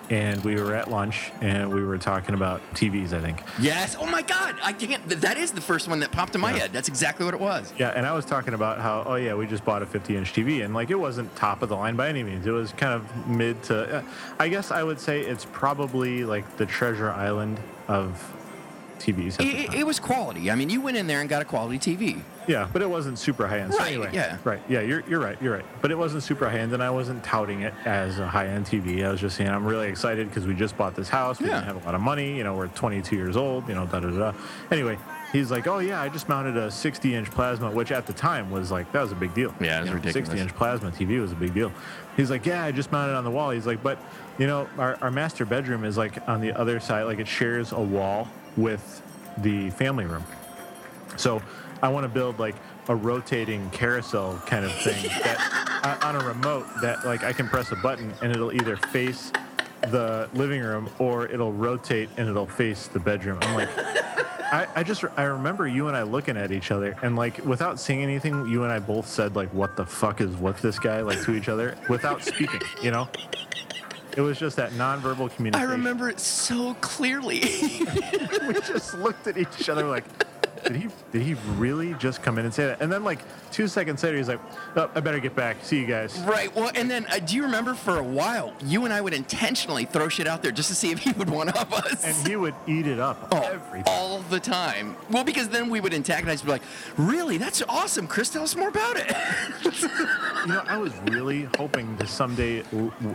And we were at lunch, and we were talking about T Vs, I think. Yes. Oh, my God. I can't. That is the first one that popped in my yeah. head. That's exactly what it was. Yeah, and I was talking about how, oh, yeah, we just bought a fifty-inch T V. And, like, it wasn't top of the line by any means. It was kind of mid to uh, – I guess I would say it's probably, like, the Treasure Island of T Vs. It, it was quality. I mean, you went in there and got a quality T V. Yeah, but it wasn't super high-end. Right, so anyway, yeah. Right, yeah, you're you're right, you're right. But it wasn't super high-end, and I wasn't touting it as a high-end T V. I was just saying I'm really excited because we just bought this house. We yeah. didn't have a lot of money. You know, we're twenty-two years old, you know, da-da-da-da. Anyway, he's like, oh, yeah, I just mounted a sixty-inch plasma, which at the time was like, that was a big deal. Yeah, it was you know, ridiculous. sixty-inch plasma T V was a big deal. He's like, yeah, I just mounted it on the wall. He's like, but, you know, our, our master bedroom is, like, on the other side. Like, it shares a wall with the family room. So I want to build like a rotating carousel kind of thing that, uh, on a remote that like I can press a button and it'll either face the living room or it'll rotate and it'll face the bedroom. I'm like, I, I just I remember you and I looking at each other and like without saying anything, you and I both said like, what the fuck is with this guy, like to each other without speaking, you know? It was just that nonverbal communication. I remember it so clearly. We just looked at each other like, did he did he really just come in and say that? And then like two seconds later, he's like, oh, I better get back. See you guys. Right. Well, and then uh, do you remember for a while, you and I would intentionally throw shit out there just to see if he would one-up us. And he would eat it up oh, every time. All the time. Well, because then we would antagonize and be like, really? That's awesome. Chris, tell us more about it. You know, I was really hoping to someday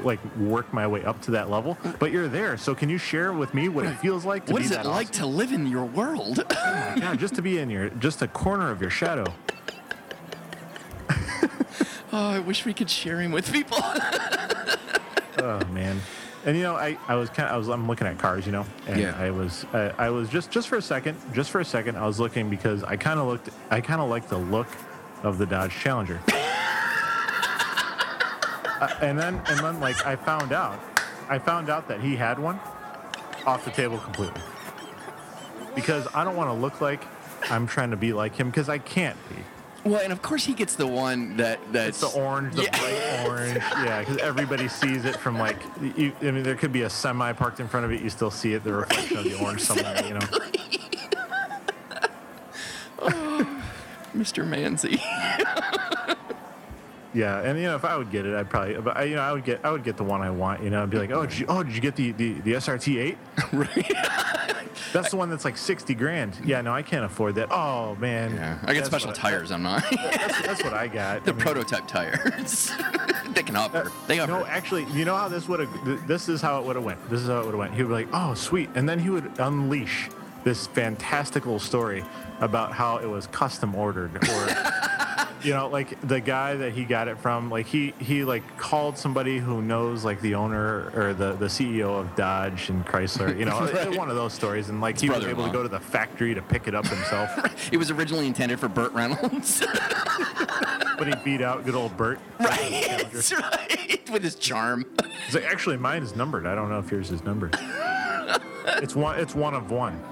like work my way up to that level, but you're there. So can you share with me what it feels like to what be that What is it like awesome? To live in your world? Oh, yeah, just to be in your, just a corner of your shadow. Oh, I wish we could share him with people. Oh man, and you know, I, I was kind of I was I'm looking at cars, you know, and yeah. I was I, I was just just for a second, just for a second, I was looking because I kind of looked I kind of liked the look of the Dodge Challenger, uh, and then and then like I found out I found out that he had one off the table completely because I don't want to look like I'm trying to be like him because I can't be. Well, and of course he gets the one that that's it's the orange, the yeah. bright orange, yeah, because everybody sees it from like, you, I mean, there could be a semi parked in front of it, you still see it, the reflection of the orange somewhere, you know. Oh, Mister Manzi. Yeah, and you know, if I would get it, I'd probably, but I, you know, I would get, I would get the one I want, you know, I'd be like, oh, did you, oh, did you get the the, the S R T eight? Right. That's the one that's like sixty grand. Yeah, no, I can't afford that. Oh, man. Yeah. I got special tires. I, I'm not. That's, that's what I got. The I mean, prototype tires. They can offer. Uh, they offer. No, actually, you know how this would have, this is how it would have went. This is how it would have went. He would be like, oh, sweet. And then he would unleash this fantastical story about how it was custom ordered or... You know, like the guy that he got it from, like he, he like called somebody who knows like the owner or the, the C E O of Dodge and Chrysler, you know, right. One of those stories. And like it's he was able to go to the factory to pick it up himself. It was originally intended for Burt Reynolds. But he beat out good old Burt. Right, that's right. With his charm. He's like, actually, mine is numbered. I don't know if yours is numbered. It's one. It's one of one.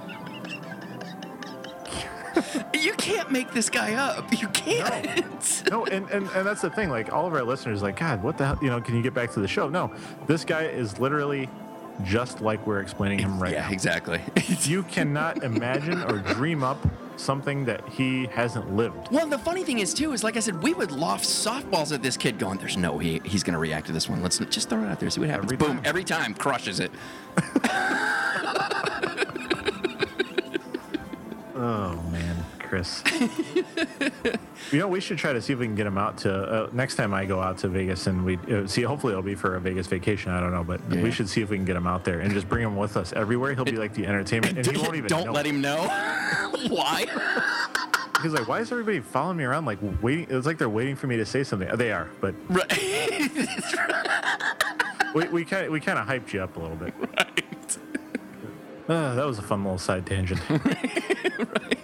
You can't make this guy up. You can't. No, no and, and, and that's the thing. Like, all of our listeners are like, God, what the hell? You know, can you get back to the show? No, this guy is literally just like we're explaining him right yeah, now. Yeah, exactly. You cannot imagine or dream up something that he hasn't lived. Well, the funny thing is, too, is like I said, we would loft softballs at this kid going, there's no way he, he's going to react to this one. Let's just throw it out there, see what happens. Every Boom, time. Every time, crushes it. Oh, man. Chris. You know, we should try to see if we can get him out to uh, next time I go out to Vegas, and we uh, see. Hopefully, it'll be for a Vegas vacation. I don't know, but yeah. we should see if we can get him out there and just bring him with us everywhere. He'll be like the entertainment, and he won't even. Don't know. Let him know why. He's like, why is everybody following me around? Like waiting, it's like they're waiting for me to say something. They are, but right. we we kind we kind of hyped you up a little bit. Right. Uh, that was a fun little side tangent. Right.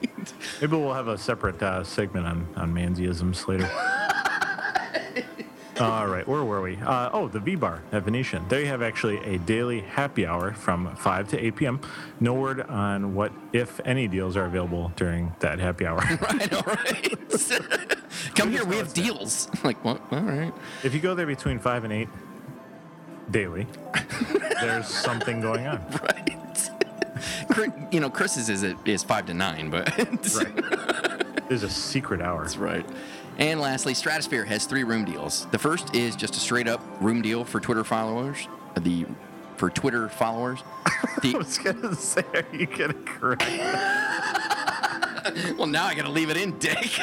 Maybe we'll have a separate uh, segment on on Manzyisms later. All right, where were we? Uh, oh, the V-Bar at Venetian. They have actually a daily happy hour from five to eight p.m. No word on what, if any, deals are available during that happy hour. Right, all right. Come here, we have deals. That. Like, what? All right. If you go there between five and eight daily, there's something going on. Right. You know, Chris's is, is five to nine, but... Right. There's a secret hour. That's right. And lastly, Stratosphere has three room deals. The first is just a straight-up room deal for Twitter followers. The for Twitter followers. The, I was gonna say, are you gonna correct that? Well, now I gotta leave it in, Dick.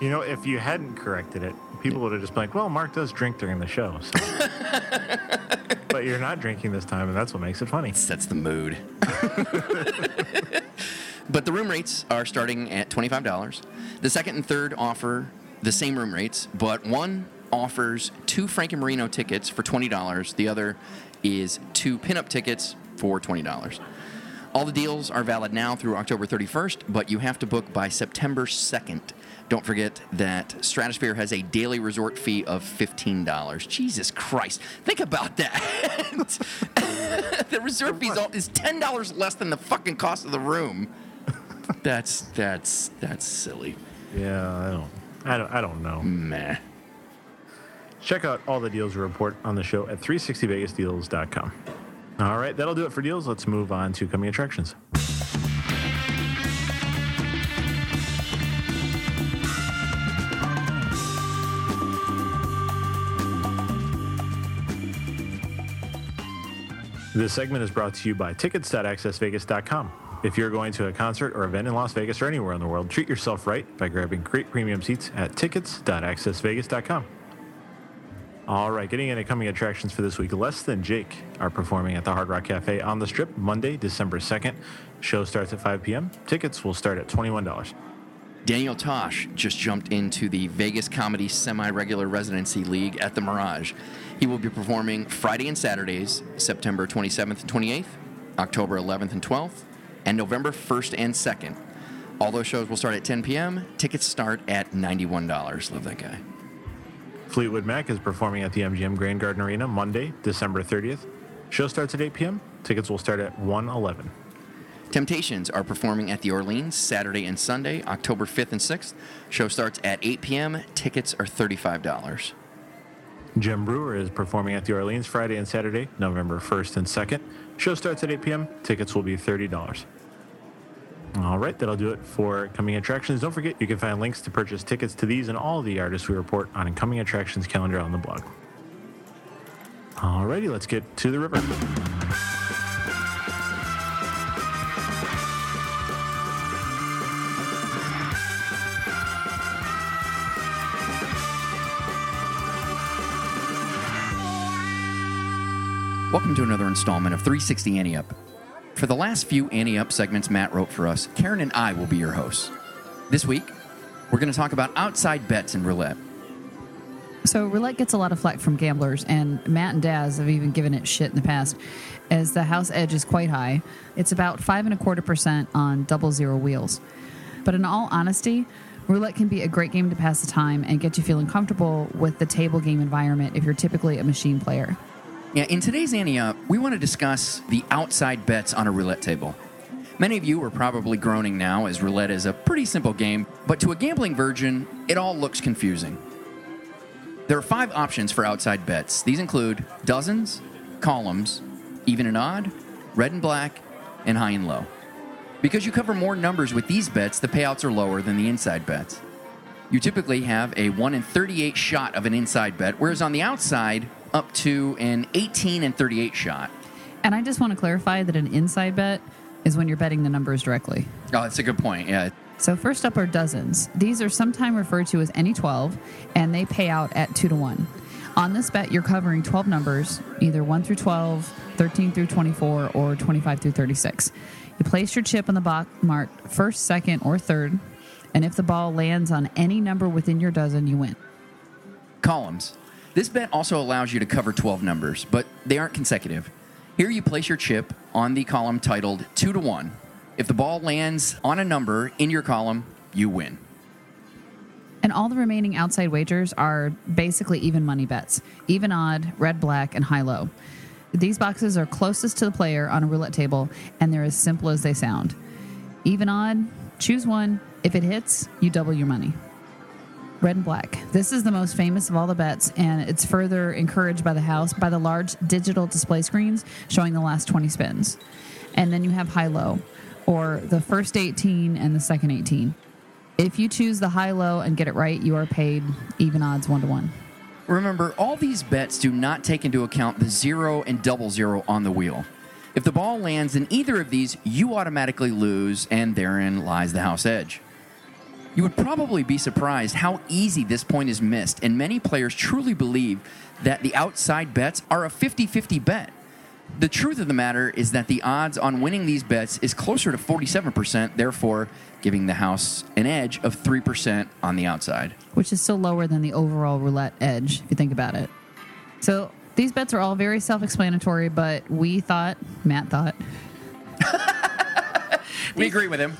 You know, if you hadn't corrected it, people would have just been like, "Well, Mark does drink during the show." So. But you're not drinking this time, and that's what makes it funny. It sets the mood. But the room rates are starting at twenty-five dollars. The second and third offer the same room rates, but one offers two Frank and Marino tickets for twenty dollars. The other is two pinup tickets for twenty dollars. All the deals are valid now through October thirty-first, but you have to book by September second. Don't forget that Stratosphere has a daily resort fee of fifteen dollars. Jesus Christ. Think about that. The resort fee is ten dollars less than the fucking cost of the room. That's that's that's silly. Yeah, I don't, I don't, I don't know. Meh. Check out all the deals we report on the show at three sixty vegas deals dot com. All right, that'll do it for deals. Let's move on to coming attractions. This segment is brought to you by tickets dot access vegas dot com. If you're going to a concert or event in Las Vegas or anywhere in the world, treat yourself right by grabbing great premium seats at tickets dot access vegas dot com. All right, getting into coming attractions for this week. Less Than Jake are performing at the Hard Rock Cafe on the Strip Monday, December second. Show starts at five p.m. Tickets will start at twenty-one dollars. Daniel Tosh just jumped into the Vegas Comedy Semi-Regular Residency League at the Mirage. He will be performing Friday and Saturdays, September twenty-seventh and twenty-eighth, October eleventh and twelfth, and November first and second. All those shows will start at ten p.m. Tickets start at ninety-one dollars. Love that guy. Fleetwood Mac is performing at the M G M Grand Garden Arena Monday, December thirtieth. Show starts at eight p.m. Tickets will start at one eleven. Temptations are performing at the Orleans Saturday and Sunday, October fifth and sixth. Show starts at eight p.m. Tickets are thirty-five dollars. Jim Brewer is performing at the Orleans Friday and Saturday, November first and second. Show starts at eight p.m. Tickets will be thirty dollars. All right, that'll do it for Coming Attractions. Don't forget, you can find links to purchase tickets to these and all the artists we report on in Coming Attractions calendar on the blog. All righty, let's get to the river. Welcome to another installment of three sixty Annie Up. For the last few Annie Up segments Matt wrote for us, Karen and I will be your hosts. This week, we're going to talk about outside bets in roulette. So roulette gets a lot of flack from gamblers, and Matt and Daz have even given it shit in the past, as the house edge is quite high. It's about five and a quarter percent on double zero wheels. But in all honesty, roulette can be a great game to pass the time and get you feeling comfortable with the table game environment if you're typically a machine player. Yeah, in today's Annie Up, we want to discuss the outside bets on a roulette table. Many of you are probably groaning now, as roulette is a pretty simple game, but to a gambling virgin, it all looks confusing. There are five options for outside bets. These include dozens, columns, even and odd, red and black, and high and low. Because you cover more numbers with these bets, the payouts are lower than the inside bets. You typically have a one in thirty-eight shot of an inside bet, whereas on the outside, up to an eighteen and thirty-eight shot. And I just want to clarify that an inside bet is when you're betting the numbers directly. Oh, that's a good point, yeah. So first up are dozens. These are sometimes referred to as any twelve, and they pay out at two to one. On this bet, you're covering twelve numbers, either one through twelve, thirteen through twenty-four, or twenty-five through thirty-six. You place your chip on the box marked first, second, or third, and if the ball lands on any number within your dozen, you win. Columns. This bet also allows you to cover twelve numbers, but they aren't consecutive. Here you place your chip on the column titled two to one. If the ball lands on a number in your column, you win. And all the remaining outside wagers are basically even money bets, even odd, red, black, and high-low. These boxes are closest to the player on a roulette table, and they're as simple as they sound. Even odd, choose one. If it hits, you double your money. Red and black. This is the most famous of all the bets, and it's further encouraged by the house by the large digital display screens showing the last twenty spins. And then you have high-low, or the first eighteen and the second eighteen. If you choose the high-low and get it right, you are paid even odds one to one. Remember, all these bets do not take into account the zero and double zero on the wheel. If the ball lands in either of these, you automatically lose, and therein lies the house edge. You would probably be surprised how easy this point is missed, and many players truly believe that the outside bets are a fifty-fifty bet. The truth of the matter is that the odds on winning these bets is closer to forty-seven percent, therefore giving the house an edge of three percent on the outside. Which is still lower than the overall roulette edge, if you think about it. So these bets are all very self-explanatory, but we thought, Matt thought... We agree with him.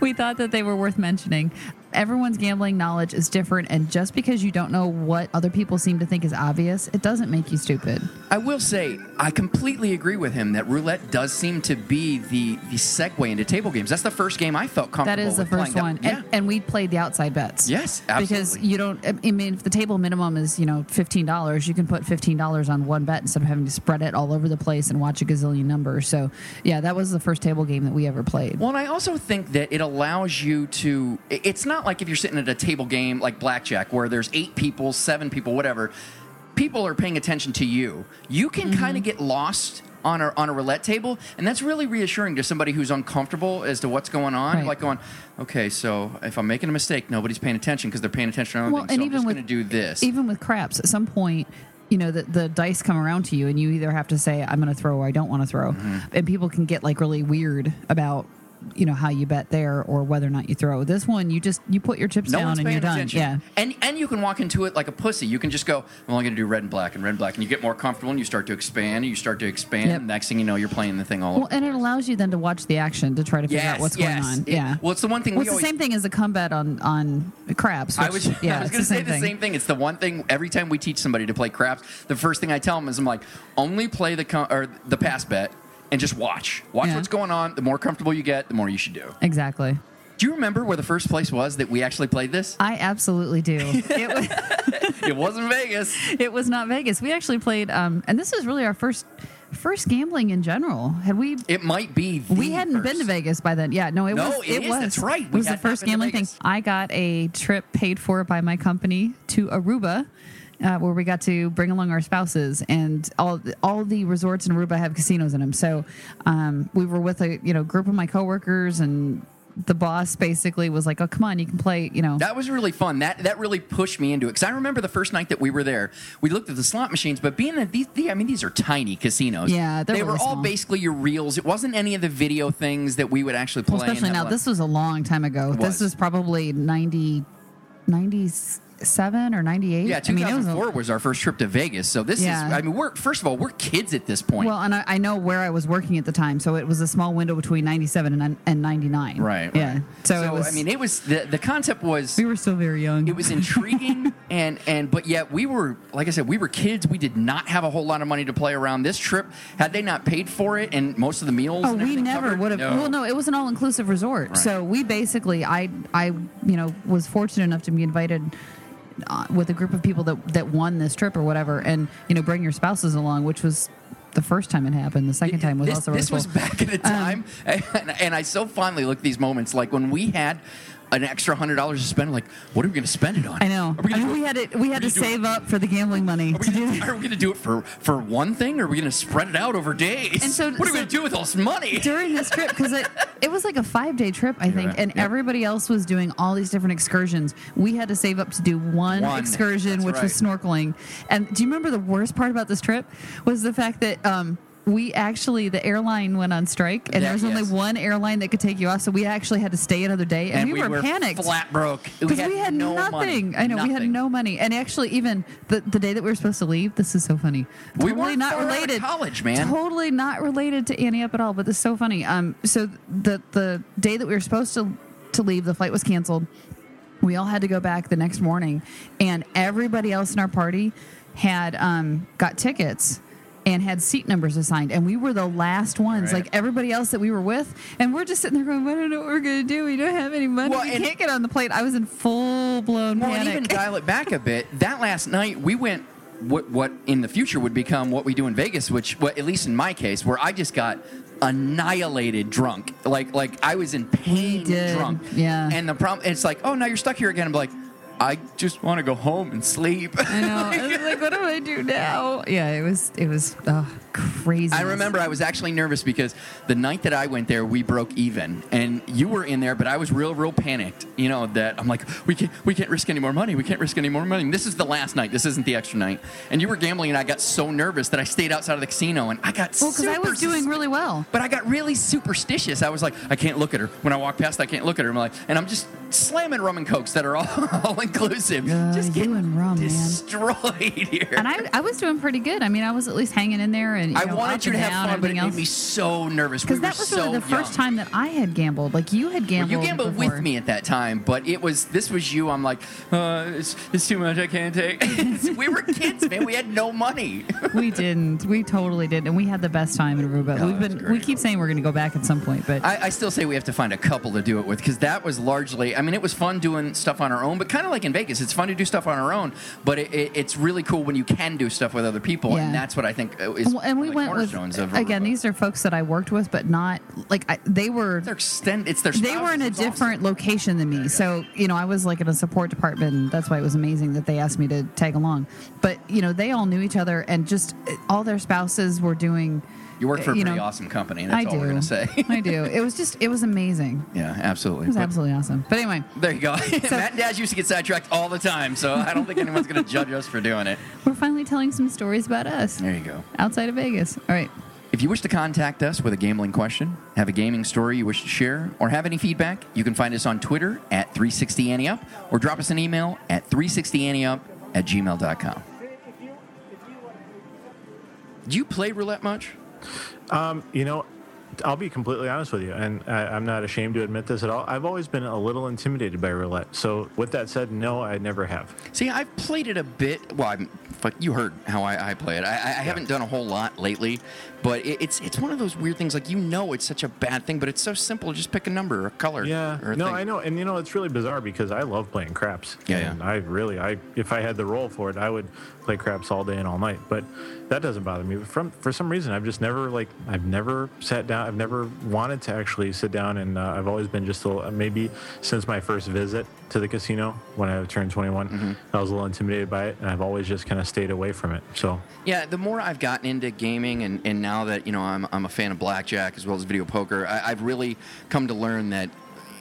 We thought that they were worth mentioning. Everyone's gambling knowledge is different, and just because you don't know what other people seem to think is obvious, it doesn't make you stupid. I will say, I completely agree with him that roulette does seem to be the, the segue into table games. That's the first game I felt comfortable with. That is the first one. That, yeah. and, and we played the outside bets. Yes, absolutely. Because you don't, I mean, if the table minimum is, you know, fifteen dollars, you can put fifteen dollars on one bet instead of having to spread it all over the place and watch a gazillion numbers. So, yeah, that was the first table game that we ever played. Well, and I also think that it allows you to, it's not like if you're sitting at a table game like blackjack where there's eight people, seven people, whatever, people are paying attention to you. You can mm-hmm. kind of get lost on a, on a roulette table, and that's really reassuring to somebody who's uncomfortable as to what's going on. Right. Like going, okay, so if I'm making a mistake, nobody's paying attention because they're paying attention to other well, things, so I'm just going to do this. Even with craps, at some point, you know, the, the dice come around to you, and you either have to say, I'm going to throw or I don't want to throw. Mm-hmm. And people can get like really weird about, you know, how you bet there or whether or not you throw. This one, you just, you put your chips no down and you're done. Attention. Yeah. And and you can walk into it like a pussy. You can just go, I'm only going to do red and black and red and black. And you get more comfortable and you start to expand and you start to expand. Yep. And next thing you know, you're playing the thing all well, over. Well, and it allows you then to watch the action to try to figure yes, out what's yes. going on. It, yeah. Well, it's the one thing well, we it's always... the same thing as the combat on, on craps. Which, I was, yeah, I was going to say the same thing. It's the one thing, every time we teach somebody to play craps, the first thing I tell them is I'm like, only play the com- or the pass bet. And just watch. Watch yeah. what's going on. The more comfortable you get, the more you should do. Exactly. Do you remember where the first place was that we actually played this? I absolutely do. It, was it wasn't Vegas. It was not Vegas. We actually played, um, and this is really our first first gambling in general. Had we? It might be the We hadn't first. been to Vegas by then. Yeah, no, it no, was. It, it was. That's right. It was the first gambling thing. I got a trip paid for by my company to Aruba. Uh, where we got to bring along our spouses, and all all the resorts in Aruba have casinos in them. So um, we were with a you know group of my coworkers, and the boss basically was like, "Oh, come on, you can play." You know, that was really fun. That that really pushed me into it because I remember the first night that we were there, we looked at the slot machines, but being that these, the, I mean, these are tiny casinos. Yeah, they really were all small. Basically your reels. It wasn't any of the video things that we would actually play. Well, especially now, this was a long time ago. This was probably ninety, ninety. Seven or ninety-eight. Yeah, two thousand four I mean, was, a, was our first trip to Vegas. So this yeah. is, I mean, we're first of all, we're kids at this point. Well, and I, I know where I was working at the time, so it was a small window between ninety-seven and and ninety-nine. Right. Yeah. Right. So, so it was, I mean, it was the the concept was we were still very young. It was intriguing, and and but yet we were, like I said, we were kids. We did not have a whole lot of money to play around. This trip, had they not paid for it, and most of the meals. Oh, and we never would have. No. Well, no, it was an all-inclusive resort. Right. So we basically, I I you know was fortunate enough to be invited with a group of people that that won this trip or whatever, and you know, bring your spouses along, which was the first time it happened. The second time was this, also really this cool. was back at a time, um, and, and I so fondly look at these moments, like when we had an extra hundred dollars to spend. Like, what are we going to spend it on? I know. Are we, I mean, we had it. We had to save up for the gambling money. Are we going to do it for, for one thing, or are we going to spread it out over days? And so, what are so we going to do with all this money during this trip? Because it, it was like a five day trip, I You're think, right. and yep. everybody else was doing all these different excursions. We had to save up to do one, one. excursion, That's which right. was snorkeling. And do you remember the worst part about this trip was the fact that. Um, We actually, the airline went on strike, and yeah, there was only yes. one airline that could take you off, so we actually had to stay another day, and, and we, we were, were panicked. flat broke. Because we had, we had no nothing. Money. I know, nothing. we had no money. And actually, even the, the day that we were supposed to leave, this is so funny. We totally were not related. Out of college, man. Totally not related to Annie up at all, but it's so funny. Um, So the, the day that we were supposed to, to leave, the flight was canceled. We all had to go back the next morning, and everybody else in our party had um got tickets. And had seat numbers assigned, and we were the last ones, right. like everybody else that we were with. And we're just sitting there going, I don't know what we're going to do. We don't have any money. Well, we can't get on the plane. I was in full-blown well, panic. Well, and even dial it back a bit, that last night we went what, what in the future would become what we do in Vegas, which, well, at least in my case, where I just got annihilated drunk. Like, like I was in pain drunk. Yeah. And the problem, it's like, oh, now you're stuck here again. I'm like, I just want to go home and sleep. I know. like, I was like, what do I do now? Yeah, it was it was uh, crazy. I remember I was actually nervous because the night that I went there, we broke even. And you were in there, but I was real, real panicked. You know, that I'm like, we can't, we can't risk any more money. We can't risk any more money. And this is the last night. This isn't the extra night. And you were gambling, and I got so nervous that I stayed outside of the casino. And I got well, super... Well, because I was doing really well. But I got really superstitious. I was like, I can't look at her. When I walk past, I can't look at her. I'm like, and I'm just slamming rum and cokes that are all... all in Inclusive, uh, just getting rum, destroyed man. here. And I, I was doing pretty good. I mean, I was at least hanging in there. And you I know, wanted you to have fun, but it else. made me so nervous because we that was so really the young. first time that I had gambled. Like you had gambled. Well, you gambled before. with me at that time, but it was this was you. I'm like, uh, it's, it's too much. I can't take. We were kids, man. We had no money. we didn't. We totally didn't, and we had the best time in Aruba. No, We've been. We keep saying we're going to go back at some point, but I, I still say we have to find a couple to do it with because that was largely. I mean, it was fun doing stuff on our own, but kind of like. In Vegas, it's fun to do stuff on our own, but it, it, it's really cool when you can do stuff with other people, yeah. and that's what I think is well, and we the went cornerstones with, of again, Aruba. These are folks that I worked with, but not like I, they were. Their extend, it's their. Spouses, they were in a different awesome. location than me, yeah, yeah. so you know I was like in a support department, and that's why it was amazing that they asked me to tag along. But you know they all knew each other, and just all their spouses were doing. You work for a pretty you know, awesome company. That's I all do. we're going to say. I do. It was just, it was amazing. Yeah, absolutely. It was but, absolutely awesome. But anyway. There you go. So, Matt and Dad used to get sidetracked all the time, so I don't think anyone's going to judge us for doing it. We're finally telling some stories about us. There you go. Outside of Vegas. All right. If you wish to contact us with a gambling question, have a gaming story you wish to share, or have any feedback, you can find us on Twitter at three sixty Annie Up or drop us an email at three sixty Annie Up at gmail dot com. Do you play roulette much? Um, you know, I'll be completely honest with you, and I, I'm not ashamed to admit this at all. I've always been a little intimidated by roulette. So with that said, no, I never have. See, I've played it a bit. Well, I'm, fuck, you heard how I, I play it. I, I yeah. haven't done a whole lot lately, but it, it's it's one of those weird things. Like, you know it's such a bad thing, but it's so simple. Just pick a number or a color. Yeah. Or a no, thing. I know. And, you know, it's really bizarre because I love playing craps. Yeah, and yeah. I really, I if I had the role for it, I would play craps all day and all night. But that doesn't bother me. But from, for some reason, I've just never, like, I've never sat down. I've never wanted to actually sit down, and uh, I've always been just a little, maybe since my first visit to the casino when I turned twenty-one, mm-hmm. I was a little intimidated by it, and I've always just kind of stayed away from it. So yeah, the more I've gotten into gaming, and, and now that you know I'm I'm a fan of blackjack as well as video poker, I, I've really come to learn that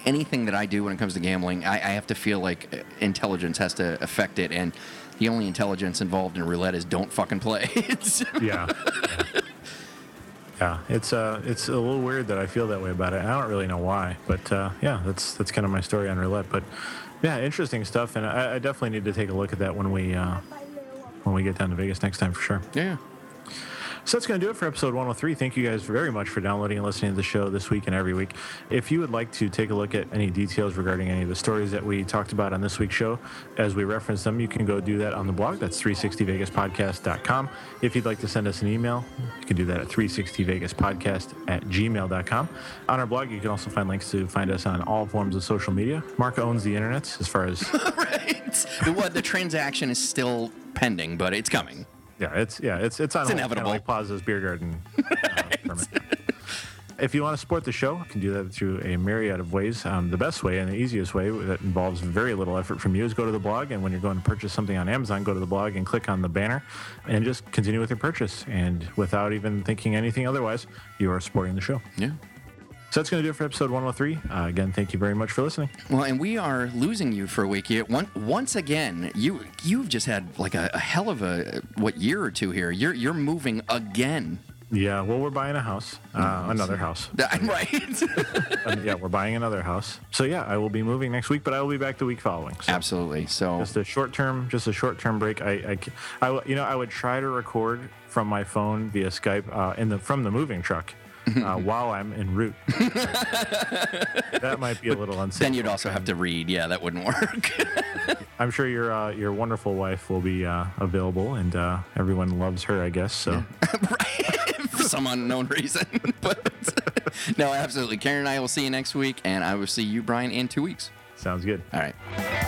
anything that I do when it comes to gambling, I, I have to feel like intelligence has to affect it, and the only intelligence involved in roulette is don't fucking play. yeah. yeah. Yeah, it's uh, it's a little weird that I feel that way about it. I don't really know why, but uh, yeah, that's that's kind of my story on roulette. But yeah, interesting stuff, and I, I definitely need to take a look at that when we uh, when we get down to Vegas next time for sure. Yeah. So that's going to do it for episode one oh three. Thank you guys very much for downloading and listening to the show this week and every week. If you would like to take a look at any details regarding any of the stories that we talked about on this week's show, as we reference them, you can go do that on the blog. That's three sixty Vegas podcast dot com. If you'd like to send us an email, you can do that at three sixty Vegas podcast at gmail dot com. On our blog, you can also find links to find us on all forms of social media. Mark owns the internet as far as... right. The, what, the transaction is still pending, but it's coming. Yeah, it's yeah, it's it's, on it's hold, inevitable. Kind of like Plaza's beer garden. Uh, If you want to support the show, you can do that through a myriad of ways. Um, the best way and the easiest way that involves very little effort from you is go to the blog, and when you're going to purchase something on Amazon, go to the blog and click on the banner and just continue with your purchase. And without even thinking anything otherwise, you are supporting the show. Yeah. So that's going to do it for episode one oh three. Uh, again, thank you very much for listening. Well, and we are losing you for a week. One, once again, you, you've just had like a, a hell of a, what, year or two here. You're, you're moving again. Yeah, well, we're buying a house, uh, oh, another house. Right. um, yeah, we're buying another house. So, yeah, I will be moving next week, but I will be back the week following. So absolutely. So just a short-term, just a short-term break. I, I, I, you know, I would try to record from my phone via Skype uh, in the from the moving truck. Uh, while I'm en route. That might be a little unsafe. Then you'd also have to read. Yeah, that wouldn't work. I'm sure your uh, your wonderful wife will be uh, available, and uh, everyone loves her, I guess. So, right. For some unknown reason. But no, absolutely. Karen and I will see you next week, and I will see you, Brian, in two weeks. Sounds good. All right.